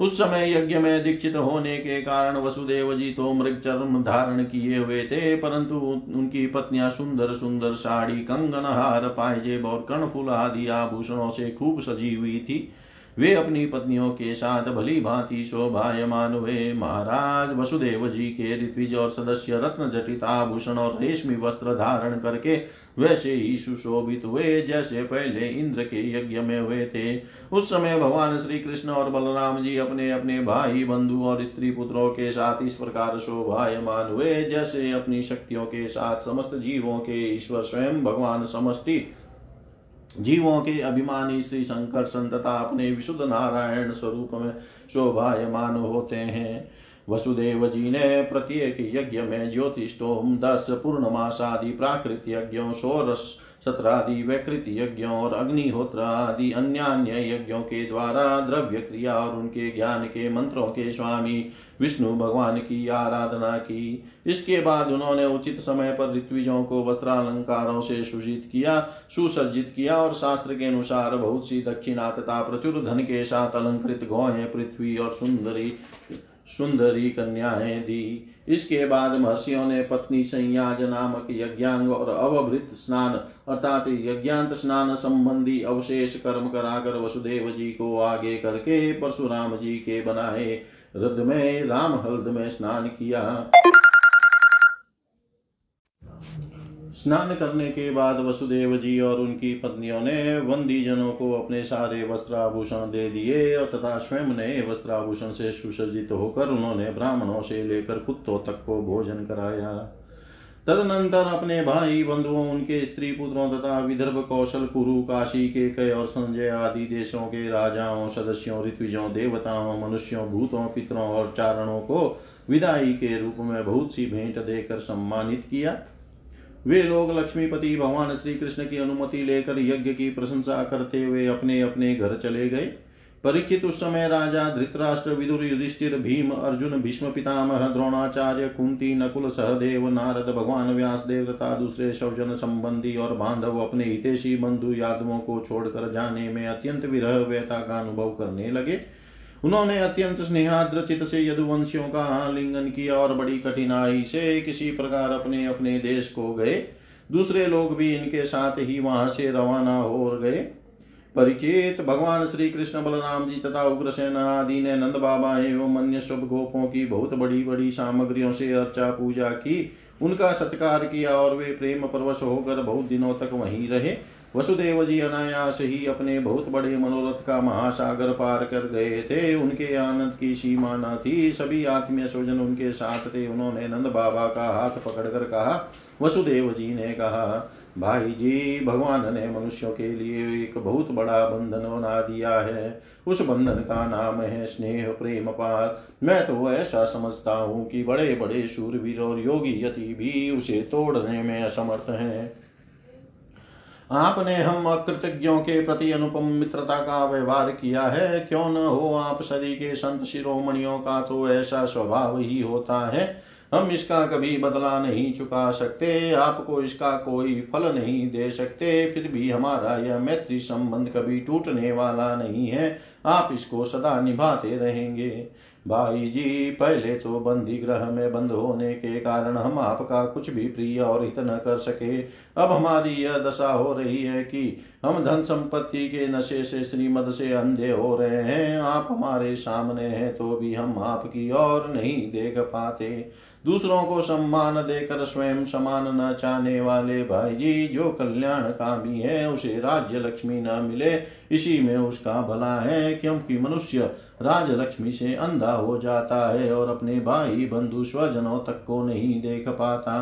उस समय यज्ञ में दीक्षित होने के कारण वसुदेव जी तो मृग चर्म धारण किए हुए थे, परंतु उनकी पत्नियां सुंदर सुंदर साड़ी, कंगन, हार, पायजेब और कर्णफूल आदि आभूषणों से खूब सजी हुई थी। वे अपनी पत्नियों के साथ भली भांति शोभायमान हुए। महाराज, वसुदेव जी के ऋत्विज और सदस्य रत्न जटित आभूषण और रेशमी वस्त्र धारण करके वैसे ही सुशोभित हुए जैसे पहले इंद्र के यज्ञ में हुए थे। उस समय भगवान श्री कृष्ण और बलराम जी अपने अपने भाई बंधु और स्त्री पुत्रों के साथ इस प्रकार शोभायमान हुए जैसे अपनी शक्तियों के साथ समस्त जीवों के ईश्वर स्वयं भगवान समष्टि जीवों के अभिमानी श्री शंकर संतता अपने विशुद्ध नारायण स्वरूप में शोभायमान होते हैं। वसुदेव जी ने प्रत्येक यज्ञ में ज्योतिष्टोम 10, पूर्णमास आदि प्राकृत यज्ञों, षोरश सत्रादि वैकृत यज्ञों और अग्निहोत्र आदि अन्यान्य यज्ञों के द्वारा द्रव्य क्रिया और उनके ज्ञान के मंत्रों के स्वामी विष्णु भगवान की आराधना की। इसके बाद उन्होंने उचित समय पर ऋत्विजों को वस्त्रालंकारों से सुसज्जित किया और शास्त्र के अनुसार बहुत सी दक्षिणा तथा प्रचुर धन के साथ अलंकृत गौएं, पृथ्वी और सुंदरी कन्याएं दी। इसके बाद महर्षियों ने पत्नी संयाज नामक यज्ञांग और अवभृत स्नान अर्थात यज्ञांत स्नान संबंधी अवशेष कर्म कराकर वसुदेव जी को आगे करके परशुराम जी के बनाए रद में राम हल्द में स्नान किया। स्नान करने के बाद वसुदेव जी और उनकी पत्नियों ने बंदीजनों को अपने सारे वस्त्राभूषण दे दिए और तथा स्वयं नए वस्त्राभूषण से सुसज्जित होकर उन्होंने ब्राह्मणों से लेकर कुत्तों तक को भोजन कराया। तदनंतर अपने भाई बंधुओं, उनके स्त्री पुत्रों तथा विदर्भ, कौशल, कुरु, काशी, केकय और संजय आदि देशों के राजाओं, सदस्यों, ऋत्विजों, देवताओं, मनुष्यों, भूतों, पितरों और चारणों को विदाई के रूप में बहुत सी भेंट देकर सम्मानित किया। वे लोग लक्ष्मीपति भगवान श्री कृष्ण की अनुमति लेकर यज्ञ की प्रशंसा करते हुए अपने अपने घर चले गए। परीक्षित उस समय राजा धृतराष्ट्र, विदुर, युधिष्ठिर, भीम, अर्जुन, भीष्म पितामह, द्रोणाचार्य, कुंती, नकुल, सहदेव, नारद, भगवान व्यासदेव तथा दूसरे स्वजन संबंधी और बांधव अपने हितैषी बंधु यादवों को छोड़कर जाने में अत्यंत विरह व्यथा का अनुभव करने लगे। उन्होंने अत्यंत स्नेहाद्र चित से यदुवंशियों का आलिंगन किया और बड़ी कठिनाई से किसी प्रकार अपने अपने देश को गए। दूसरे लोग भी इनके साथ ही वहां से रवाना हो गए। परिचित भगवान श्री कृष्ण, बलराम जी तथा उग्रसेना आदि ने नंद बाबा एवं अन्य शुभ गोपों की बहुत बड़ी बड़ी सामग्रियों से अर्चा पूजा की, उनका सत्कार किया और वे प्रेम परवश होकर बहुत दिनों तक वहीं रहे। वसुदेव जी अनायास ही अपने बहुत बड़े मनोरथ का महासागर पार कर गए थे। उनके आनंद की सीमा न थी। सभी आत्मीय स्वजन उनके साथ थे। उन्होंने नंद बाबा का हाथ पकड़कर कहा, वसुदेव जी ने कहा, भाई जी, भगवान ने मनुष्यों के लिए एक बहुत बड़ा बंधन बना दिया है। उस बंधन का नाम है स्नेह, प्रेम, पार। मैं तो ऐसा समझता हूँ कि बड़े बड़े शूरवीर और योगी यति भी उसे तोड़ने में असमर्थ हैं। आपने हम अकृतज्ञों के प्रति अनुपम मित्रता का व्यवहार किया है। क्यों न हो, आप शरीर के संत शिरोमणियों का तो ऐसा स्वभाव ही होता है। हम इसका कभी बदला नहीं चुका सकते, आपको इसका कोई फल नहीं दे सकते। फिर भी हमारा यह मैत्री संबंध कभी टूटने वाला नहीं है। आप इसको सदा निभाते रहेंगे। भाई जी, पहले तो बंदी ग्रह में बंद होने के कारण हम आपका कुछ भी प्रिय और हित न कर सके। अब हमारी यह दशा हो रही है कि हम धन संपत्ति के नशे से, श्रीमद से अंधे हो रहे हैं। आप हमारे सामने हैं तो भी हम आपकी ओर नहीं देख पाते। दूसरों को सम्मान देकर स्वयं समान न चाहने वाले भाई जी, जो कल्याण कामी है उसे राज्य लक्ष्मी न मिले, इसी में उसका भला है। क्योंकि मनुष्य राज लक्ष्मी से अंधा हो जाता है और अपने भाई बंधु स्वजनों तक को नहीं देख पाता।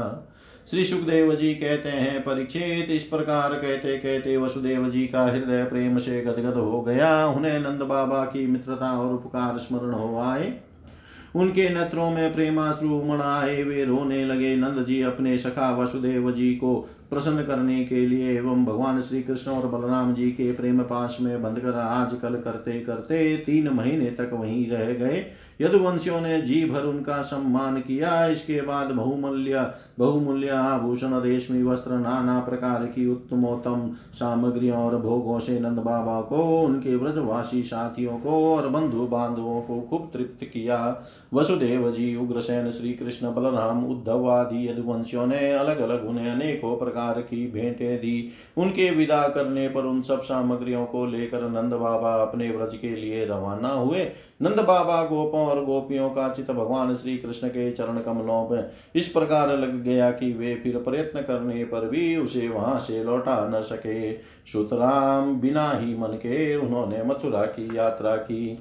श्री सुखदेव जी कहते हैं, परीक्षित, इस प्रकार कहते कहते वसुदेव जी का हृदय प्रेम से गदगद हो गया। उन्हें नंद बाबा की मित्रता और उपकार स्मरण हो आए। उनके नेत्रों में प्रेमाश्रु उमड़ आए। वे रोने लगे। नंद जी अपने सखा वसुदेव जी को प्रसन्न करने के लिए एवं भगवान श्री कृष्ण और बलराम जी के प्रेम पाश में बंधकर आजकल करते करते 3 महीने तक वहीं रह गए। यदुवंशियों ने जी भर उनका सम्मान किया। इसके बाद बहुमूल्य आभूषण, रेशमी वस्त्र, नाना प्रकार की उत्तमोत्तम सामग्रियों और भोगों से नंद बाबा को, उनके व्रजवासी साथियों को और बंधु बांधवों को खूब तृप्त किया। वसुदेव जी, उग्रसेन, श्री कृष्ण, बलराम, उद्धव आदि यदुवंशियों ने अलग अलग उन्हें अनेकों प्रकार की भेंटें दी। उनके विदा करने पर उन सब सामग्रियों को लेकर नंद बाबा अपने व्रज के लिए रवाना हुए। नंद बाबा गोपों और गोपियों का चित भगवान श्री कृष्ण के चरण कमलों में इस प्रकार लग गया कि वे फिर प्रयत्न करने पर भी उसे वहां से लौटा न सके। सुतराम, बिना ही मन के उन्होंने मथुरा की यात्रा की।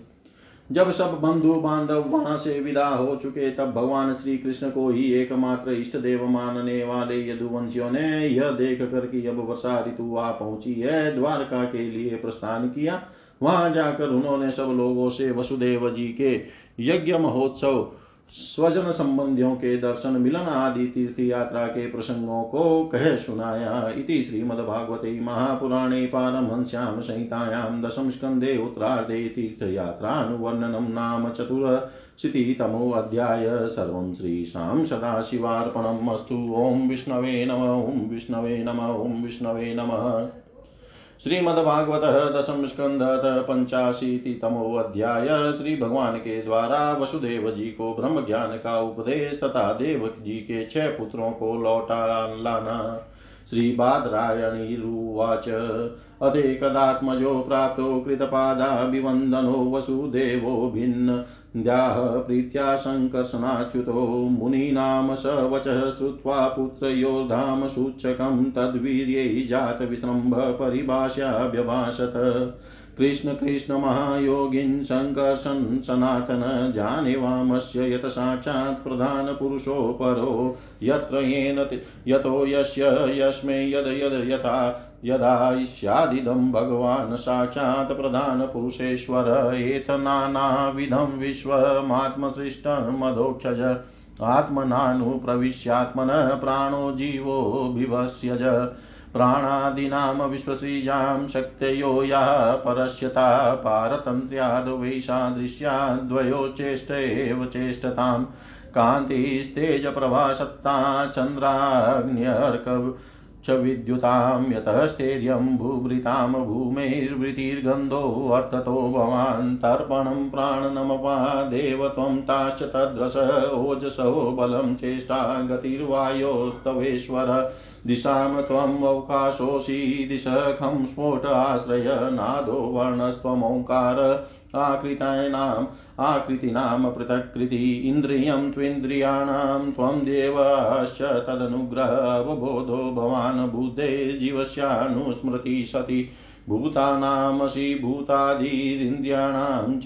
जब सब बंधु बांधव वहां से विदा हो चुके, तब भगवान श्री कृष्ण को ही एकमात्र इष्ट देव मानने वाले यदुवंशियों ने यह देख कर कि अब वर्षा ऋतु आ पहुंची है, द्वारका के लिए प्रस्थान किया। वहां जाकर उन्होंने सब लोगों से वसुदेव जी के यज्ञ महोत्सव, स्वजन संबंधियों के दर्शन, मिलन आदि तीर्थ यात्रा के प्रसंगों को कह सुनाया। इति श्रीमद्भागवते महापुराणे पारमहंस्यां संहितायां 10े स्कन्धे उत्तरार्धे तीर्थयात्रानुवर्णनं नाम 84तमोऽध्याय। सर्वं श्रीशां सदाशिवार्पणम् अस्तु। ओं विष्णवे नमः। ओं विष्णवे नमः। ओं विष्णवे नमः। श्रीमद्भागवतः 10े स्कन्धः 85तमोऽध्याय। श्री भगवान के द्वारा वसुदेव जी को ब्रह्म ज्ञान का उपदेश तथा देव जी के 6 पुत्रों को लौटा लाना। श्री बादरायणी रुवाच। अते कदात्मजो प्राप्तो कृतपादा विवंदनो वसुदेवो भिन्न द्याह प्रीत्या संकर्षणाच्युतो। मुनीनाम स वचः श्रुत्वा पुत्रयोर्धाम सूचकं तद्वीर्यै जात विश्रम्भ परिभाष्या व्यभाषत। कृष्ण कृष्ण महायोगिन् संकर्षन् सनातन जानेवामस्य यत साक्षात् प्रधान पुरुषो परो यत्र येन यतो यस्य यस्मै यद यद यथा यदाइष्यादिदं भगवान् साक्षात् प्रधान पुरुषेश्वर एत नानाविधं विश्वमात्मसृष्टं मदोक्षज आत्मनानुप्रविश्यात्मनः प्राणो जीवो विभस्यज प्राणादीनां विश्वसृजां शक्तयो या परस्यता पारतन्त्र्याद् वैशादृश्याद्वयोश्चेष्टैव चेष्टतां कान्तिस्तेजप्रभासत्ता चन्द्राग्न्यर्क च विद्युतां यतः स्थैर्यं भूभृतां भूमेर्वृतिर्गन्धो वर्ततो भवान् तर्पणं प्राणनमपादेव त्वं ताश्च तद्रस ओजसो बलं चेष्टा गतिर्वायोस्तवेश्वर दिशां त्वम् अवकाशोऽसि दिशखं स्फोट आश्रय नादो वर्णस्त्वमोङ्कार आकृतानाम् आकृतीनां पृथक्कृति इन्द्रियं त्वेन्द्रियाणां त्वं देवश्च तदनुग्रह अवबोधो भवान् बुद्धे जीवस्यानुस्मृति सति भूतानामसि भूतादिरिन्द्रियाणां च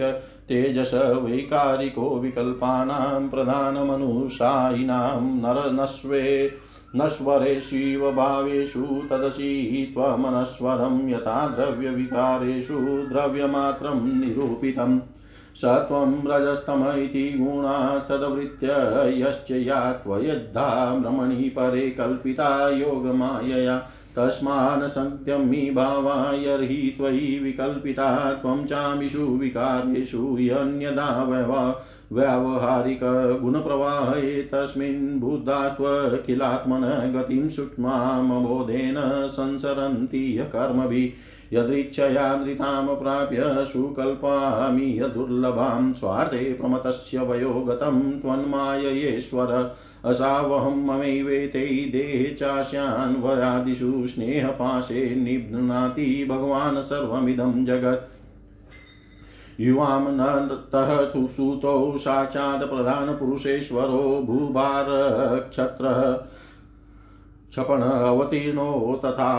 तेजस वैकारिको विकल्पानां प्रधानमनुषायिनां नरनस्वे नश्वरेषीव भावेषु तदसि त्वमनश्वरं यथा द्रव्यविकारेषु द्रव्यमात्रं निरूपितम् सत्वं रजस्तम इति गुणास्तदवृत्य यश्च या त्वयद्धा भ्रमणि परे कल्पिता योगमायया तस्मान् सत्यं हि भावा यर्हि त्वयि विकल्पिता त्वं चामिषु विकारेषु यन्यदा व्यावहारिकगुणप्रवाहे तस्मिन् बुद्धास्त्वखिलात्मनः गतिं सूक्ष्मामबोधेन संसरन्ति यकर्मभिः यदृच्छया धृतां प्राप्य सुकल्पामि यदुर्लभां स्वार्थे प्रमतस्य वयो गतं त्वन्माययेश्वर असावहं ममैवेते देहे चास्यान्वयादिषु स्नेहपाशे निभ्नाति भगवान् सर्वमिदं जगत् युवां नतः तु सुतौ साक्षात् प्रधानपुरुषेश्वरो भूभारक्षत्रः क्षपण अवतीर्णो तथा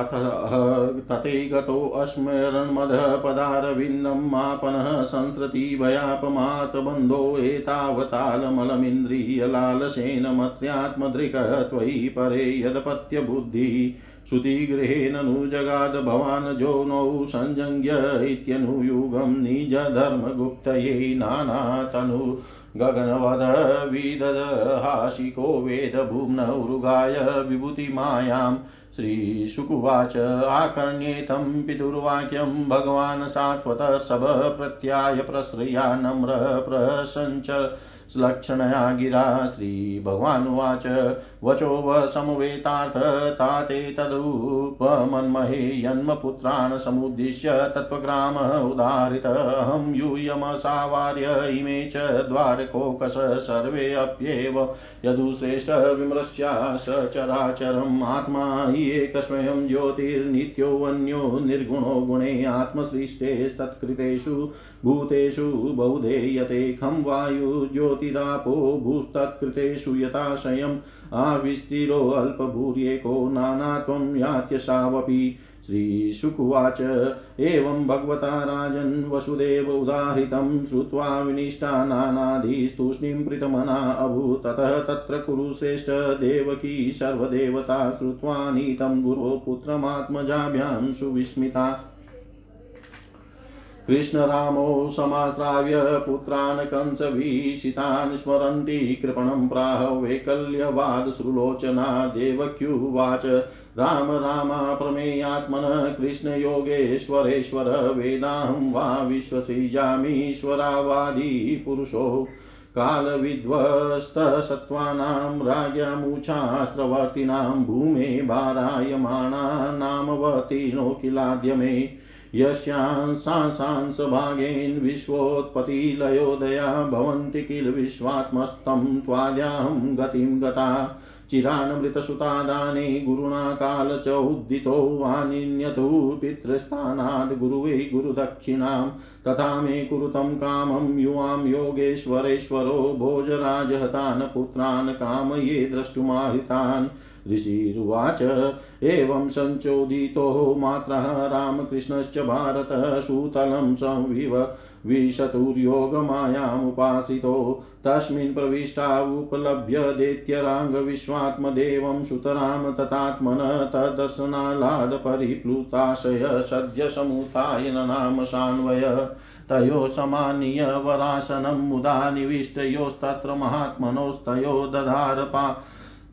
तथे गतो अस्मरणमदः पदारविन्दं मापनः संसृति भयापमात बन्धो एतावतालमलमिन्द्रियलालसेन मत्यात्मदृकः त्वयि परे यदपत्य बुद्धिः श्रुतिगृहेण नु जगाद भवान् जो नौ संजज्ञ इत्यनुयुगं निजधर्मगुप्तये नानातनु गगनवद विददहासिको वेद भुवन उरुगाय विभूतिमायां श्रीशुकुवाच आकर्ण्येतं पितुर्वाक्यं भगवान् सात्वत सब प्रत्याय प्रश्रया नम्र प्रसंच लक्षणया गिरा श्रीभगवानुवाच वचो व समवेतार्थ ताते तदुपमन्महे यन्मपुत्रान् समुद्दिश्य तत्त्वग्राम उदारित अहं यूयमसावार्य इमे च द्वारकोकश सर्वे अप्येव यदुश्रेष्ठ विमृश्या सचराचरम् आत्मा हि एकस्वयं ज्योतिर्नित्यो अन्यो निर्गुणो गुणे आत्मसृष्टेस्तत्कृतेषु भूतेषु बहुधेयते खं वायु ज्योतिरापो भूस्तत्कृतेषु यथाशयम् आविस्तिरो अल्पभूर्येको नानात्वं यात्यसावपि श्रीशुकुवाच एवं भगवता राजन् वसुदेव उदाहृतं श्रुत्वा विनिष्टा नानाधीस्तूष्णीं प्रीतमना अभूत् ततः तत्र कुरुश्रेष्ठ देवकी सर्वदेवता श्रुत्वा नीतं गुरो पुत्रमात्मजाभ्यां सुविस्मिता कृष्णरामो समाश्राव्य पुत्रान् कंसभीषितान् स्मरन्ति कृपणं प्राह वैकल्यवादसुलोचना देवक्युवाच राम रामा प्रमेयात्मनः कृष्णयोगेश्वरेश्वर वेदाहं वा विश्वसृजामीश्वरावादी पुरुषो कालविद्वस्तसत्त्वानां राज्ञामूर्छास्त्रवर्तिनां भूमे भारायमाणा नामवतीर्णो किलाद्य मे यस्यां सांसांस भागेन विश्वोत्पत्तिलयोदया भवन्ति किल विश्वात्मस्तं त्वाद्याहं गतिं गता चिरानमृतसुतादाने गुरुणा काल च उद्दितो वानिन्यतो पितृस्थानाद् गुरुवे गुरुदक्षिणां तथा मे कुरुतं कामं युवां योगेश्वरेश्वरो भोजराजहतान् पुत्रान् कामये द्रष्टुमाहितान् ऋषिरुवाच एवं संचोदितो मात्रः रामकृष्णश्च भारतः सूतलं संविव विशतुर्योगमायामुपासितो तस्मिन् प्रविष्टा उपलभ्य दैत्यरांग विश्वात्मदेवं सुतरां ततात्मनः तदर्शनालादपरिप्लुताशय सद्य समुत्थाय नाम सान्वय तयो समानीय वरासनं मुदा निविष्टयोस्तत्र महात्मनोस्तयो दधार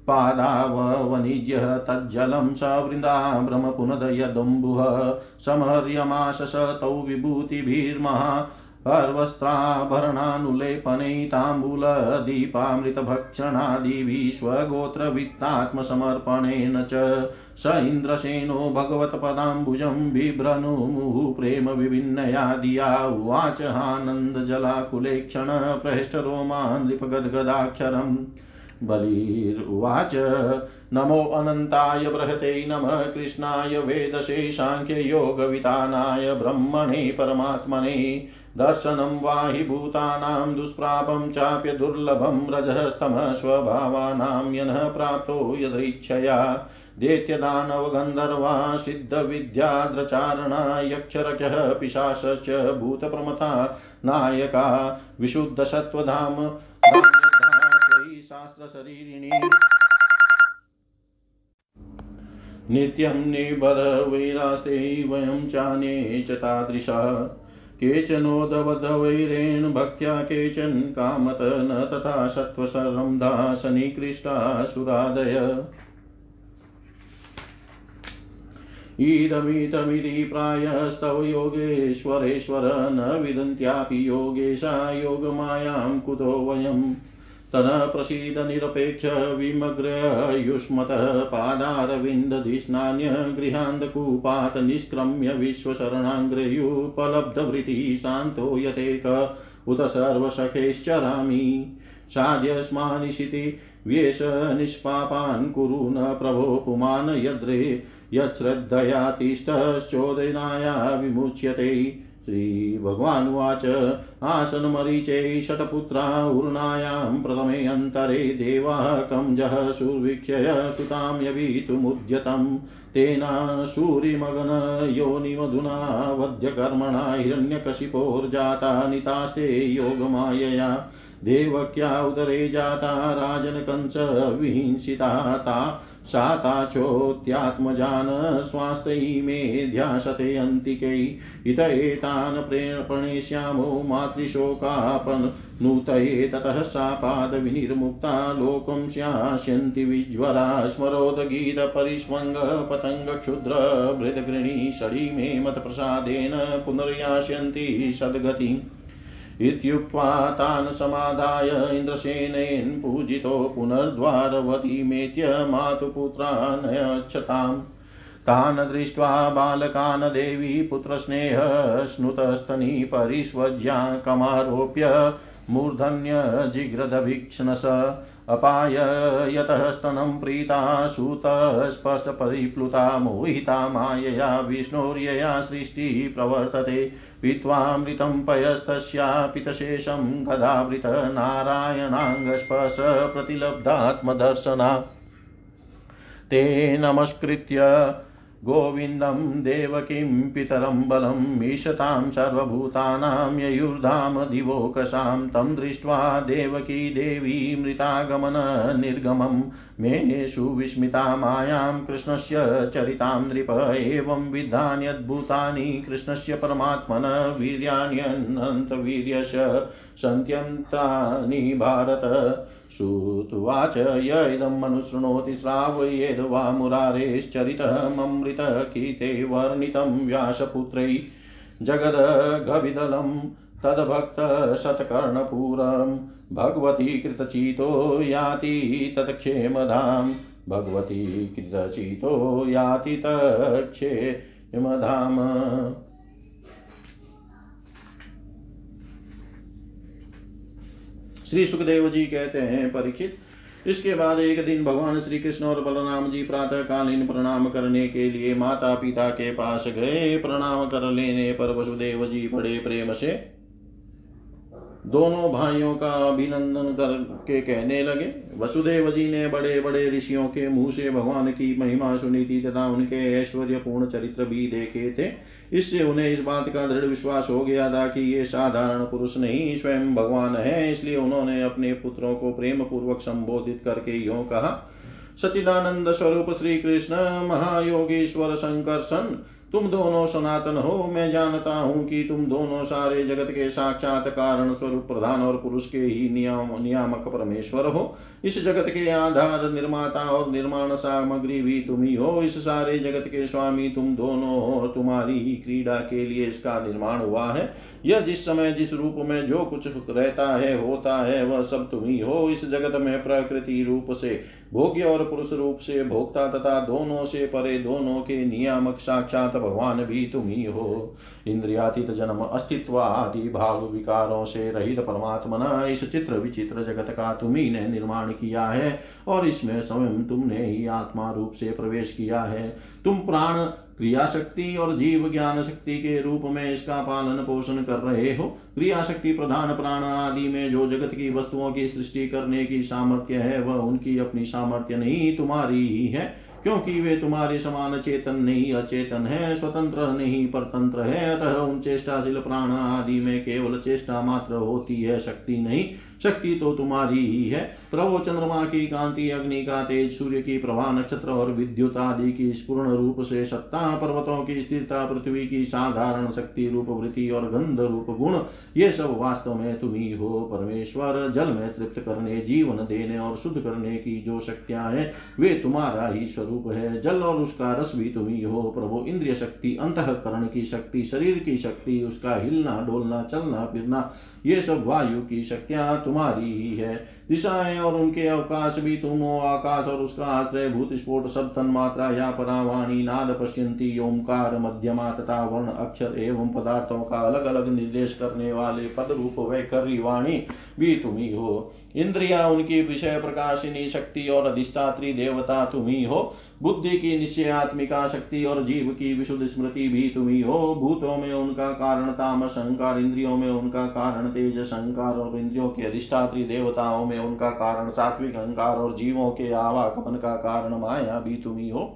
पादाव वनिज्य तज्जलं स वृन्दा ब्रह्म पुनदयदम्बुः समर्यमाशस तौ विभूतिभिर्महा पर्वस्त्राभरणानुलेपने ताम्बूलदीपामृतभक्षणादिविश्वगोत्रवित्तात्मसमर्पणेन च स इन्द्रसेनो भगवत्पदाम्बुजं बिभ्रनुमुः प्रेम विभिन्नया दिया उवाच आनन्दजलाकुलेक्षण प्रहिष्टरोमा नृपगद्गदाक्षरम् बलिर्वाच नमो अनंताय बृहते नमः कृष्णाय वेदसे सांख्य योगवितानाय ब्रह्मणे परमात्मने दर्शनं वाहि भूतानां दुष्प्रापं चाप्य दुर्लभं रजस्तमः स्वभावानां यनः प्राप्तो यदृच्छया दैत्यदानवगन्धर्वा सिद्धविद्याद्रचारणा यक्षरकः पिशाचश्च भूतप्रमथा नायका विशुद्धसत्त्वधाम शास्त्रशरीरिणी नित्यं निबध वैरास्ते वयं चान्ये च तादृशा केचनोदवधवैरेण भक्त्या केचन कामत न तथा सत्त्वसर्वं दासनिकृष्टा सुरादय इदमिदमिति प्रायस्तव योगेश्वरेश्वर न विदन्त्यापि योगेशा योगमायां कुतो वयम् तदा प्रसीद निरपेक्ष विमग्रयुष्मतः पादारविन्दधिष्णान्य गृहान्तकूपात् निष्क्रम्य विश्वशरणाङ्ग्रयुपलब्धवृत्तिः शान्तो यतेक उत सर्वसखेश्चरामि साध्यस्मानिशिति व्येष निष्पापान् कुरु न प्रभो पुमान् यद्रे यच्छ्रद्धया तिष्ठश्चोदनाया विमुच्यते। श्रीभगवानुवाच आसनमरीचे षट्पुत्रा उर्णायां प्रथमे अन्तरे देवाः कमजः सुवीक्षय सुतां यवीतुमुद्यतं तेना सूरिमगन योनिमधुना वध्यकर्मणा हिरण्यकशिपोर्जाता नितास्ते योगमायया देवक्या उदरे जाता राजनकंस विहिंसिता साता चोत्यात्मजान स्वास्थ्यै मे ध्यासते अंतिकै इत एतान् प्रणेष्यामो मातृशोकापनुतये ततः सापादविनिर्मुक्ता लोकं स्यास्यन्ति विज्वरा स्मरोदगीतपरिष्वङ्गपतङ्गक्षुद्रभृद्गृणी षडी मे मतप्रसादेन पुनर्यास्यन्ति सद्गतिम् इत्युक्त्वा तान् समादाय इन्द्रसेनेन पूजितो पुनर्द्वारवती मेत्य मातुपुत्रान् यच्छताम् तान् दृष्ट्वा बालकान् देवी पुत्रस्नेह स्नुतस्तनी परिष्वज्या कमारोप्य मूर्धन्य जिग्रदभीक्ष्णस अपाय यतः स्तनं प्रीता सुतस्पर्शपरिप्लुता मोहिता मायया विष्णोर्यया सृष्टिः प्रवर्तते पीत्वामृतं पयस्तस्या पितशेषं गदावृत नारायणाङ्गस्पर्श प्रतिलब्धात्मदर्शना ते नमस्कृत्य गोविन्दं देवकीं पितरं बलम् ईशतां सर्वभूतानां ययुर्धाम दिवोकसां तं दृष्ट्वा देवकी देवी मृतागमन निर्गमं मेनेषु विस्मिता मायां कृष्णस्य चरितां नृप एवं विधान्यद्भूतानि कृष्णस्य परमात्मन वीर्याण्यनन्तवीर्यस्य सन्त्यन्तानि भारत। श्रुत्वाच यदं मनुशृणोति श्रावयेद् वा मुरारेश्चरितममृतं कीर्ते वर्णितं व्यासपुत्रै जगदघविदलं तद्भक्तशतकर्णपूरं भगवती कृतचीतो याति तत्क्षेमधाम भगवती कृतचीतो याति तत्क्षेमधाम। श्री सुखदेव जी कहते हैं परीक्षित, इसके बाद एक दिन भगवान श्री कृष्ण और बलराम जी प्रातःकालीन प्रणाम करने के लिए माता पिता के पास गए। प्रणाम कर लेने पर वसुदेव जी बड़े प्रेम से दोनों भाइयों का अभिनंदन करके कहने लगे, वसुदेव जी ने बड़े बड़े ऋषियों के मुंह से भगवान की महिमा सुनी थी तथा उनके ऐश्वर्यपूर्ण चरित्र भी देखे थे। इससे उन्हें इस बात का दृढ़ विश्वास हो गया था कि ये साधारण पुरुष नहीं स्वयं भगवान है। इसलिए उन्होंने अपने पुत्रों को प्रेम पूर्वक संबोधित करके यों कहा, सच्चिदानंद स्वरूप श्री कृष्ण महायोगेश्वर शंकरसन, तुम दोनों सनातन हो। मैं जानता हूं कि तुम दोनों सारे जगत के साक्षात कारण स्वरूप प्रधान और पुरुष के ही नियामक परमेश्वर हो। इस जगत के आधार निर्माता और निर्माण सामग्री भी तुम ही हो। इस सारे जगत के स्वामी तुम दोनों हो। तुम्हारी ही क्रीड़ा के लिए इसका निर्माण हुआ है। यह जिस समय जिस रूप में जो कुछ रहता है होता है वह सब तुम ही हो। इस जगत में प्रकृति रूप से भोग्य और पुरुष रूप से भोक्ता तथा दोनों से परे दोनों के नियामक साक्षात भगवान भी तुम ही हो। इंद्रियातीत जन्म अस्तित्व आदि भाव विकारों से रहित परमात्मना इस चित्र विचित्र जगत का तुम ही ने निर्माण किया है और इसमें स्वयं तुमने ही आत्मा रूप से प्रवेश किया है। तुम प्राण क्रिया शक्ति और जीव ज्ञान शक्ति के रूप में इसका पालन पोषण कर रहे हो। क्रिया शक्ति प्रधान प्राण आदि में जो जगत की वस्तुओं की सृष्टि करने की सामर्थ्य है वह उनकी अपनी सामर्थ्य नहीं तुम्हारी ही है, क्योंकि वे तुम्हारे समान चेतन नहीं अचेतन है, स्वतंत्र नहीं परतंत्र है। अतः उन चेष्टाशील प्राण आदि में केवल चेष्टा मात्र होती है, शक्ति नहीं। शक्ति तो तुम्हारी ही है। प्रभो चंद्रमा की कांति, अग्नि का तेज, सूर्य की प्रभा, नक्षत्र और विद्युत आदि की पूर्ण रूप से सत्ता, पर्वतों की स्थिरता, पृथ्वी की साधारण शक्ति रूप वृत्ति और गंध रूप गुण, ये सब वास्तव में तुम ही हो परमेश्वर। जल में तृप्त करने, जीवन देने और शुद्ध करने की जो शक्तियां हैं वे तुम्हारा ही स्वरूप है। जल और उसका रस भी तुम ही हो प्रभो। इंद्रिय शक्ति, अंतःकरण की शक्ति, शरीर की शक्ति, उसका हिलना डोलना चलना फिरना, ये सब वायु की शक्तियां तुम्हारी ही है। दिशाएं और उनके अवकाश भी तुम हो। आकाश और उसका आश्रय भूत, स्फोट, सब तन्मात्रा या परावाणी, नाद, पश्यंती, ओंकार, मध्यमा तथा वर्ण, अक्षर एवं पदार्थों का अलग अलग निर्देश करने वाले पद रूप वैखरी वाणी भी तुम ही हो। इंद्रिया, उनकी विषय प्रकाशिनी शक्ति और अधिष्ठात्री देवता तुम ही हो। बुद्धि की निश्चयात्मिका शक्ति और जीव की विशुद्ध स्मृति भी तुम ही हो। भूतों में उनका कारण तामस अहंकार, इंद्रियों में उनका कारण तेज अहंकार और इंद्रियों के अधिष्ठात्री देवताओं में उनका कारण सात्विक अहंकार और जीवों के आवागमन का कारण माया भी तुम ही हो।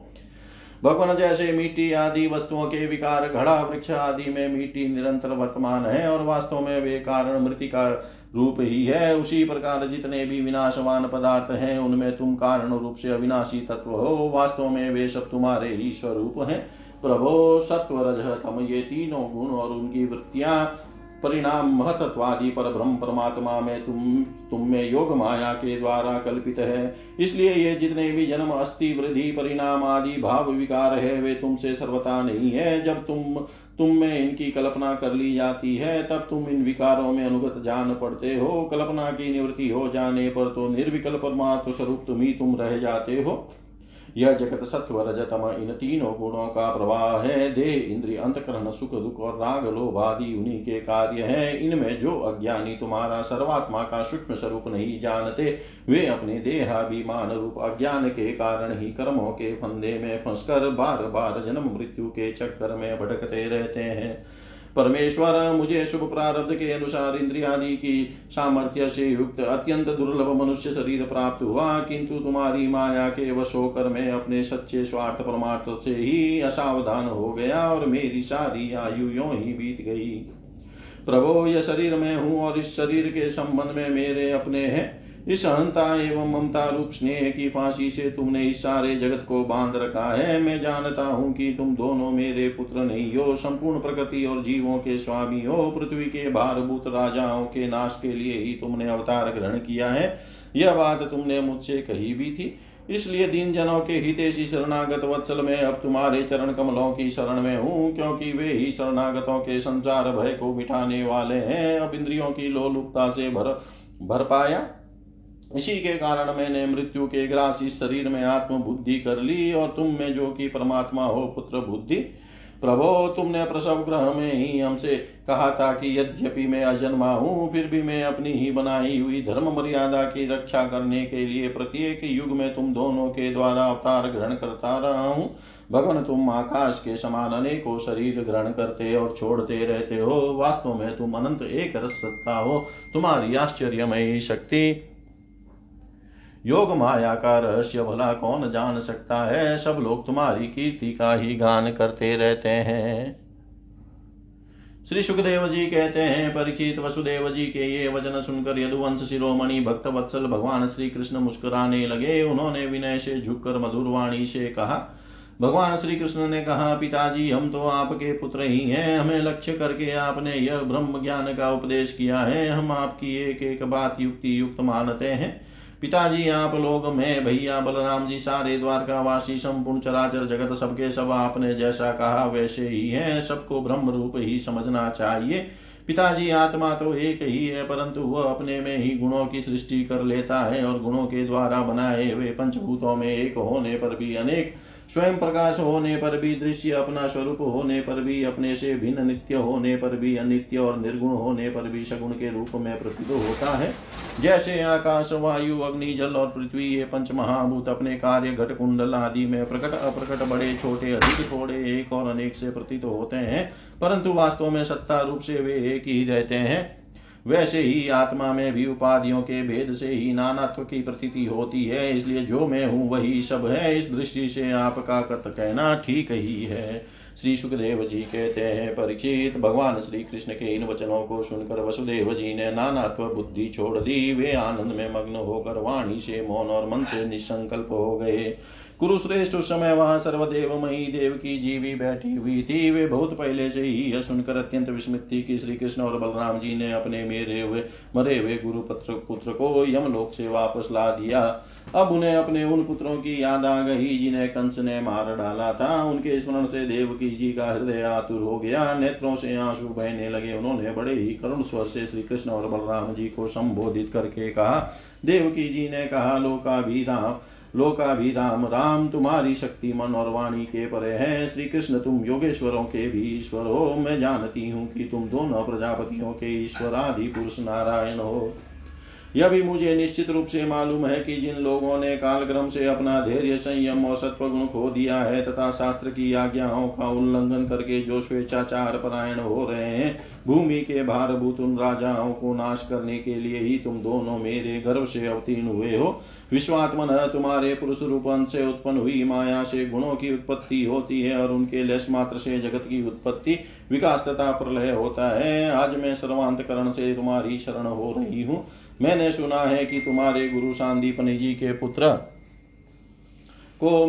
भगवान जैसे मिट्टी आदि वस्तुओं के विकार, घड़ा वृक्ष आदि में मिट्टी निरंतर वर्तमान है और वास्तव में वे कारण मृतिका रूप ही है। उसी प्रकार जितने भी विनाशवान पदार्थ हैं उनमें तुम कारण रूप से अविनाशी तत्व हो। वास्तव में वे सब तुम्हारे ही स्वरूप हैं प्रभो। सत्व, रज, तम ये तीनों गुण और उनकी वृत्तियां परिणाम महतत्वादि पर ब्रह्म परमात्मा में तुम में योग माया के द्वारा कल्पित है। इसलिए ये जितने भी जन्म, अस्थि, वृद्धि, परिणाम आदि भाव विकार है वे तुमसे सर्वथा नहीं है। जब तुम में इनकी कल्पना कर ली जाती है तब तुम इन विकारों में अनुगत जान पड़ते हो। कल्पना की निवृत्ति हो जाने पर तो निर्विकल्प परमात्म स्वरूप तुम ही तुम रह जाते हो। यह जगत सत्व, रज, तम इन तीनों गुणों का प्रवाह है। देह, इंद्रिय, अंतकरण, सुख दुख और राग लोभ आदि उन्हीं के कार्य हैं। इनमें जो अज्ञानी तुम्हारा सर्वात्मा का सूक्ष्म स्वरूप नहीं जानते वे अपने देहाभिमान रूप अज्ञान के कारण ही कर्मों के फंदे में फंसकर बार बार जन्म मृत्यु के चक्कर में भटकते रहते हैं। परमेश्वर, मुझे शुभ प्रारब्ध के अनुसार इंद्रियादि की सामर्थ्य से युक्त अत्यंत दुर्लभ मनुष्य शरीर प्राप्त हुआ, किंतु तुम्हारी माया के वश होकर मैं अपने सच्चे स्वार्थ परमार्थ से ही असावधान हो गया और मेरी सारी आयु यों ही बीत गई। प्रभो, यह शरीर मैं हूँ और इस शरीर के संबंध में मेरे अपने हैं। इस अहंता एवं ममता रूप स्नेह की फांसी से तुमने इस सारे जगत को बांध रखा है। मैं जानता हूं कि तुम दोनों मेरे पुत्र नहीं हो, संपूर्ण प्रकृति और जीवों के स्वामी हो। पृथ्वी के भारभूत राजाओं के नाश के लिए ही तुमने अवतार ग्रहण किया है। यह बात तुमने मुझसे कही भी थी। इसलिए दीन जनों के हितेशी शरणागत वत्सल में अब तुम्हारे चरण कमलों की शरण में हूँ, क्योंकि वे ही शरणागतों के संसार भय को मिटाने वाले हैं। अब इंद्रियों की लोलुपता से भर पाया, इसी के कारण मैंने मृत्यु के ग्रास इस शरीर में आत्म बुद्धि कर ली और तुम में जो कि परमात्मा हो पुत्र बुद्धि। प्रभो, तुमने प्रसव ग्रह में ही हमसे कहा था कि यद्यपि मैं अजन्मा हूँ फिर भी मैं अपनी ही बनाई हुई धर्म मर्यादा की रक्षा करने के लिए प्रत्येक युग में तुम दोनों के द्वारा अवतार ग्रहण करता रहा हूँ। भगवान, तुम आकाश के समान अनेकों शरीर ग्रहण करते और छोड़ते रहते हो। वास्तव में तुम अनंत एक रस सत्ता हो। तुम्हारी आश्चर्यमयी शक्ति योग माया का रहस्य भला कौन जान सकता है। सब लोग तुम्हारी कीर्ति का ही गान करते रहते हैं। श्री सुखदेव जी कहते हैं, परीक्षित, वसुदेव जी के ये वचन सुनकर यदुवंश शिरोमणि भक्त वत्सल भगवान श्री कृष्ण मुस्कुराने लगे। उन्होंने विनय से झुककर मधुर वाणी से कहा, भगवान श्री कृष्ण ने कहा, पिताजी, हम तो आपके पुत्र ही हैं। हमें लक्ष्य करके आपने यह ब्रह्म ज्ञान का उपदेश किया है। हम आपकी एक एक बात युक्ति युक्त मानते हैं। पिताजी, आप लोग, मैं, भैया बलराम जी, सारे द्वारकावासी, संपूर्ण चराचर जगत, सबके सब आपने जैसा कहा वैसे ही है। सबको ब्रह्म रूप ही समझना चाहिए। पिताजी, आत्मा तो एक ही है, परंतु वह अपने में ही गुणों की सृष्टि कर लेता है और गुणों के द्वारा बनाए हुए पंचभूतों में एक होने पर भी अनेक, स्वयं प्रकाश होने पर भी दृश्य, अपना स्वरूप होने पर भी अपने से भिन्न, नित्य होने पर भी अनित्य और निर्गुण होने पर भी सगुण के रूप में प्रतीत होता है। जैसे आकाश, वायु, अग्नि, जल और पृथ्वी ये पंच महाभूत अपने कार्य, घट, कुंडल आदि में प्रकट अप्रकट, बड़े छोटे, अधिक थोड़े, एक और अनेक से प्रतीत होते हैं, परंतु वास्तव में सत्ता रूप से वे एक ही रहते हैं। वैसे ही आत्मा में भी उपाधियों के भेद से ही नानात्व की प्रतीति होती है। इसलिए जो मैं हूँ वही सब है। इस दृष्टि से आपका कहना ठीक ही है। श्री सुखदेव जी कहते हैं, परीक्षित, भगवान श्री कृष्ण के इन वचनों को सुनकर वसुदेव जी ने नानात्व बुद्धि छोड़ दी। वे आनंद में मग्न होकर वाणी से मौन और मन से निसंकल्प हो गए। कुरुश्रेष्ठ, उस समय वहां सर्वदेवमयी देव की जीवी बैठी हुई थी। वे बहुत पहले से ही यह सुनकर अत्यंत विस्मित थी कि श्री कृष्ण और बलराम जी ने अपने मरे हुए गुरु पुत्र को यमलोक से वापस ला दिया। अब उन्हें अपने उन पुत्रों की याद आ गई जिन्हें कंस ने मार डाला था। उनके स्मरण से देवकी जी का हृदय आतुर हो गया, नेत्रों से आंसू बहने लगे। उन्होंने बड़े ही करुण स्वर से श्री कृष्ण और बलराम जी को संबोधित करके कहा। देवकी जी ने कहा, लोकाभिराम राम, तुम्हारी शक्ति मन और वाणी के परे है। श्री कृष्ण, तुम योगेश्वरों के भी ईश्वर हो। मैं जानती हूँ कि तुम दोनों प्रजापतियों के ईश्वर आदि पुरुष नारायण हो। यह भी मुझे निश्चित रूप से मालूम है कि जिन लोगों ने कालक्रम से अपना धैर्य, संयम और सत्वगुण खो दिया है तथा शास्त्र की आज्ञाओं का उल्लंघन करके जो स्वेच्छाचार परायण हो रहे हैं, भूमि के भारभूत उन राजाओं को नाश करने के लिए ही तुम दोनों मेरे गर्भ से अवतीर्ण हुए हो। विश्वात्मन, तुम्हारे पुरुष रूप अंश से उत्पन्न हुई माया से गुणों की उत्पत्ति होती है और उनके लेश मात्र से जगत की उत्पत्ति, विकास तथा प्रलय होता है। आज मैं सर्वांतकरण से तुम्हारी शरण हो रही हूँ। मैंने सुना है कि तुम्हारे गुरु सांदीपनि जी के पुत्र को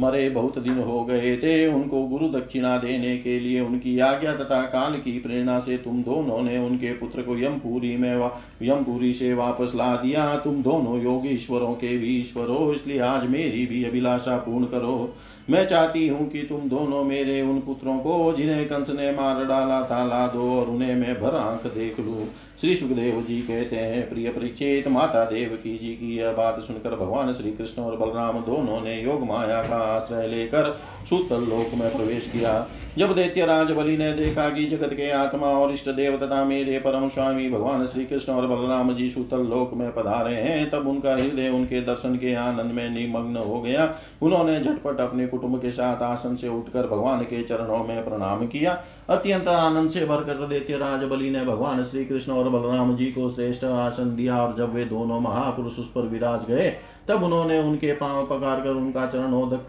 मरे बहुत दिन हो गए थे। उनको गुरु दक्षिणा देने के लिए उनकी आज्ञा तथा काल की प्रेरणा से तुम दोनों ने उनके पुत्र को यमपुरी से वापस ला दिया। तुम दोनों योगेश्वरों के भी ईश्वर हो, इसलिए आज मेरी भी अभिलाषा पूर्ण करो। मैं चाहती हूँ कि तुम दोनों मेरे उन पुत्रों को जिन्हें कंस ने मार डाला था ला दो और उन्हें मैं भर आंख देख लूँ। श्री सुखदेव जी कहते हैं, प्रिय परीक्षित, माता देवकी जी की यह बात सुनकर भगवान श्री कृष्ण और बलराम दोनों ने योग माया का आश्रय लेकर सूतल लोक में प्रवेश किया। जब दैत्यराज बलि ने देखा कि जगत के आत्मा और इष्ट देव तथा मेरे परम स्वामी भगवान श्री कृष्ण और बलराम जी सूतल लोक में पधारे हैं, तब उनका हृदय उनके दर्शन के आनंद में निमग्न हो गया। उन्होंने झटपट अपने कुटुंब के साथ आसन से उठकर भगवान के चरणों में प्रणाम किया। अत्यंत आनंद से भरकर दैत्यराज बलि ने भगवान श्री कृष्ण और बलराम जी को श्रेष्ठ आसन दिया और जब वे दोनों महापुरुष उस पर विराज गए तब उन्होंने उनके पांव पकड़कर उनका चरणोदक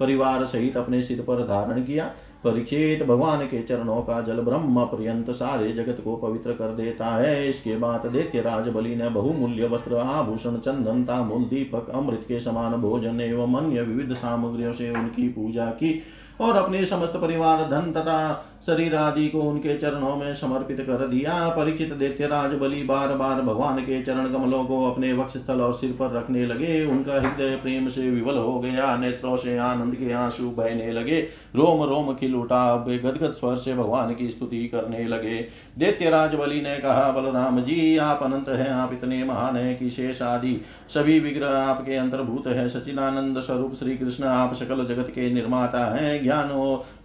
परिवार सहित अपने सिर पर धारण किया। परीक्षित, भगवान के चरणों का जल ब्रह्म पर्यंत सारे जगत को पवित्र कर देता है। इसके बाद दैत्यराज बलि ने बहुमूल्य वस्त्र, आभूषण, चंदन, तामुल, दीपक, अमृत के समान भोजन एवं अन्य विविध सामग्रियों से उनकी पूजा की और अपने समस्त परिवार, धन तथा शरीर आदि को उनके चरणों में समर्पित कर दिया। परीक्षित, दैत्यराज बलि बार बार भगवान के चरण कमलों को अपने वक्षस्थल और सिर पर रखने लगे। उनका हृदय प्रेम से विवल हो गया, नेत्रों से आनंद के आंसू बहने लगे, रोम रोम खिल उठा। वे गदगद स्वर से भगवान की स्तुति करने लगे। दैत्यराज बलि ने कहा, बलराम जी, आप अनंत हैं, आप इतने महान हैं कि शेष आदि सभी विग्रह आपके अंतर्भूत है। सचिदानंद स्वरूप श्री कृष्ण, आप सकल जगत के निर्माता हैं। ज्ञान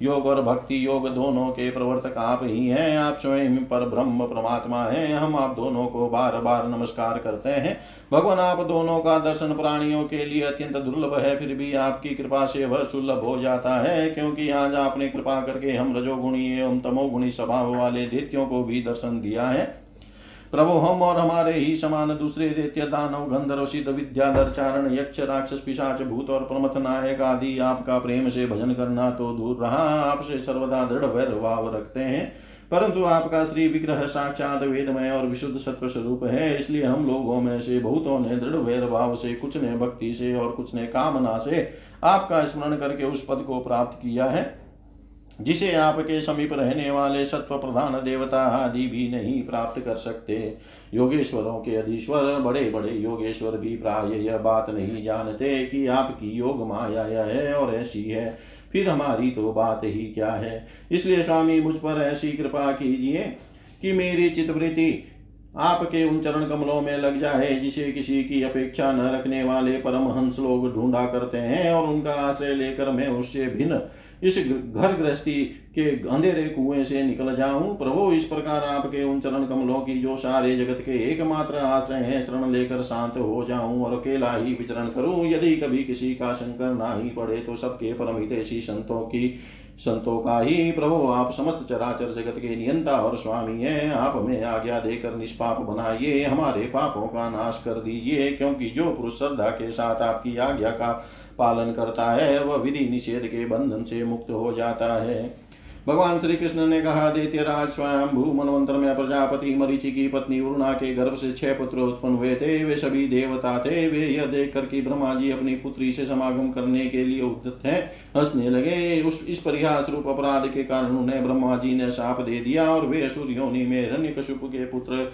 योग और भक्ति योग दोनों के प्रवर्तक आप ही हैं। आप स्वयं पर ब्रह्म परमात्मा हैं। हम आप दोनों को बार बार नमस्कार करते हैं। भगवान आप दोनों का दर्शन प्राणियों के लिए अत्यंत दुर्लभ है, फिर भी आपकी कृपा से वह सुलभ हो जाता है, क्योंकि आज आपने कृपा करके हम रजोगुणी एवं तमोगुणी स्वभाव वाले दैत्यों को भी दर्शन दिया है। प्रभु हम और हमारे ही समान दूसरे दैत्य दानव गंधर्व सिद्ध विद्याधर चारण यक्ष राक्षस पिशाच भूत और प्रमथ नायक आदि आपका प्रेम से भजन करना तो दूर रहा, आपसे सर्वदा दृढ़ वैरभाव रखते हैं। परंतु आपका श्री विग्रह साक्षात वेदमय और विशुद्ध सत्व स्वरूप है, इसलिए हम लोगों में से बहुतों ने दृढ़ वैरभाव से, कुछ ने भक्ति से और कुछ ने कामना से आपका स्मरण करके उस पद को प्राप्त किया है जिसे आपके समीप रहने वाले सत्व प्रधान देवता आदि भी नहीं प्राप्त कर सकते। योगेश्वरों के अधीश्वर बड़े बड़े योगेश्वर भी प्राय यह बात नहीं जानते कि आपकी योग माया है और ऐसी है, फिर हमारी तो बात ही क्या है। इसलिए स्वामी मुझ पर ऐसी कृपा कीजिए कि मेरी चित्तवृत्ति आपके उन चरण कमलों में लग जाए जिसे किसी की अपेक्षा न रखने वाले परमहंस लोग ढूंढा करते हैं, और उनका आश्रय लेकर मैं उससे भिन्न इस घर गृहस्थी के अंधेरे कुएं से निकल जाऊं। प्रभु इस प्रकार आपके उन चरण कमलों की जो सारे जगत के एकमात्र आश्रय हैं शरण लेकर शांत हो जाऊं और अकेला ही विचरण करूं। यदि कभी किसी का शंकर ना ही पड़े तो सबके परम हितैषी संतों का ही प्रभु आप समस्त चराचर जगत के नियंता और स्वामी हैं। आप हमें आज्ञा देकर निष्पाप बनाइए, हमारे पापों का नाश कर दीजिए, क्योंकि जो पुरुष श्रद्धा के साथ आपकी आज्ञा का पालन करता है वह विधि निषेध के बंधन से मुक्त हो जाता है। भगवान श्री कृष्ण ने कहा, दैत्यराज स्वयंभू मनवंतर में प्रजापति मरीचि की पत्नी वरुणा के गर्भ से 6 पुत्र उत्पन्न हुए थे। वे सभी देवता थे। वे यह देख कर कि ब्रह्मा जी अपनी पुत्री से समागम करने के लिए उद्यत हैं, हंसने लगे। इस परिहास रूप अपराध के कारण उन्हें ब्रह्मा जी ने शाप दे दिया और वे असुर योनि में हिरण्यकश्यप के पुत्र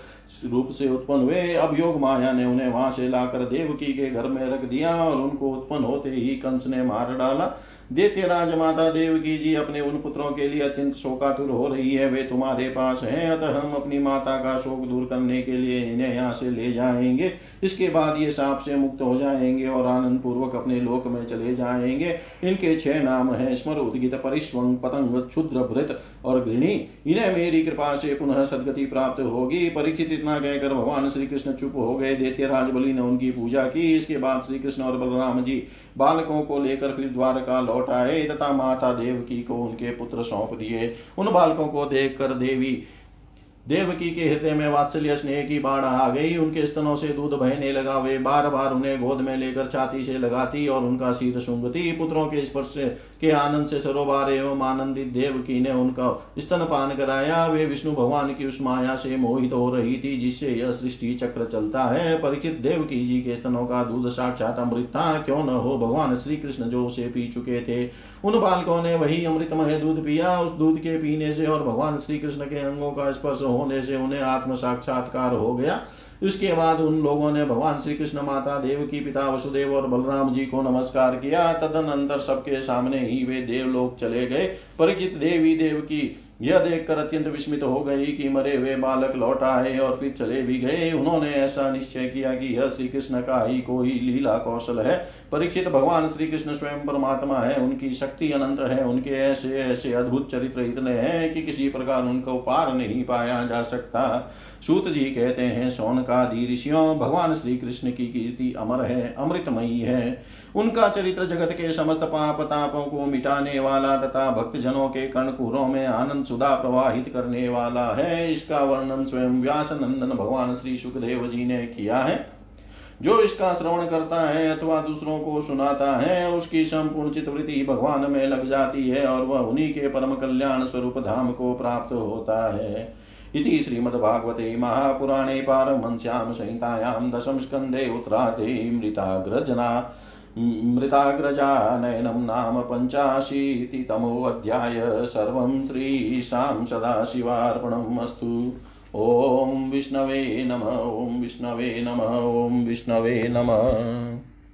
रूप से उत्पन्न हुए। अब योग माया ने उन्हें वहां से लाकर देवकी के घर में रख दिया और उनको उत्पन्न होते ही कंस ने मार डाला। दैत्यराज माता देवकी जी अपने उन पुत्रों के लिए अत्यंत शोकातुर हो रही है। वे तुम्हारे पास हैं, अतः हम अपनी माता का शोक दूर करने के लिए इन्हें यहाँ से ले जाएंगे। इसके बाद ये सांप से मुक्त हो जाएंगे और आनंद पूर्वक अपने लोक में चले जाएंगे। इनके 6 नाम हैं, स्मर, उद्गित, परिष्वंग, पतंग, क्षुद्र, भृत और घृणी। इन्हें मेरी कृपा से पुनः सद्गति प्राप्त होगी। परीक्षित इतना कहकर भगवान श्री कृष्ण चुप हो गए। दैत्यराज बलि ने उनकी पूजा की। इसके बाद श्री कृष्ण और बलराम जी बालकों को लेकर फिर द्वारका लौट आए तथा माता देवकी को उनके पुत्र सौंप दिए। उन बालकों को देखकर देवकी के हृदय में वात्सल्य स्नेह की बाढ़ आ गई। उनके स्तनों से दूध बहने लगा। वे बार बार उन्हें गोद में लेकर छाती से लगाती और उनका सिर सूंघती। पुत्रों के स्पर्श के आनंद से सरोबार एवं आनंदित देवकी ने उनका स्तनपान कराया। वे विष्णु भगवान की उस माया से मोहित हो रही थी जिससे यह सृष्टि चक्र चलता है। परिचित देवकी जी के स्तनों का दूध साक्षात अमृत था, क्यों न हो। भगवान श्री कृष्ण जो उसे पी चुके थे, उन बालकों ने वही अमृतमय दूध पिया। उस दूध के पीने से और भगवान श्री कृष्ण के अंगों का स्पर्श होने से उन्हें आत्म साक्षात्कार हो गया। इसके बाद उन लोगों ने भगवान श्री कृष्ण, माता देवकी, पिता वसुदेव और बलराम जी को नमस्कार किया। तदनंतर सबके सामने ही वे देवलोक चले गए। परिचित देवी देवकी यह देखकर अत्यंत विस्मित हो गई कि मरे हुए बालक लौट आए और फिर चले भी गए। उन्होंने ऐसा निश्चय किया कि यह श्री कृष्ण का ही कोई लीला कौशल है। परीक्षित, भगवान श्री कृष्ण स्वयं परमात्मा है, उनकी शक्ति अनंत है। उनके ऐसे ऐसे अद्भुत चरित्र इतने हैं कि किसी प्रकार उनको पार नहीं पाया जा सकता। सूत जी कहते हैं, शौनकादि ऋषियों, भगवान श्री कृष्ण की कीर्ति अमर है, अमृतमयी है। उनका चरित्र जगत के समस्त पाप तापों को मिटाने वाला तथा भक्तजनों के कर्णकुहरों में आनंद सुधा प्रवाहित करने वाला है। इसका वर्णन स्वयं व्यास नंदन भगवान श्री सुखदेव जी ने किया है। जो इसका श्रवण करता है अथवा दूसरों को सुनाता है, उसकी संपूर्ण चित्तवृत्ति भगवान में लग जाती है और वह उन्हीं के परम कल्याण स्वरूप धाम को प्राप्त होता है। इति श्रीमद्भागवते महापुराणे पारमहंस्यां संहितायां 10म स्कन्धे उत्तरार्धे मृताग्रजा नयनं नाम 85तमोऽध्याय। सर्वं श्रीशां सदाशिवार्पणमस्तु। ओम विष्णवे नमः, ओम विष्णवे नमः, ओम विष्णवे नमः।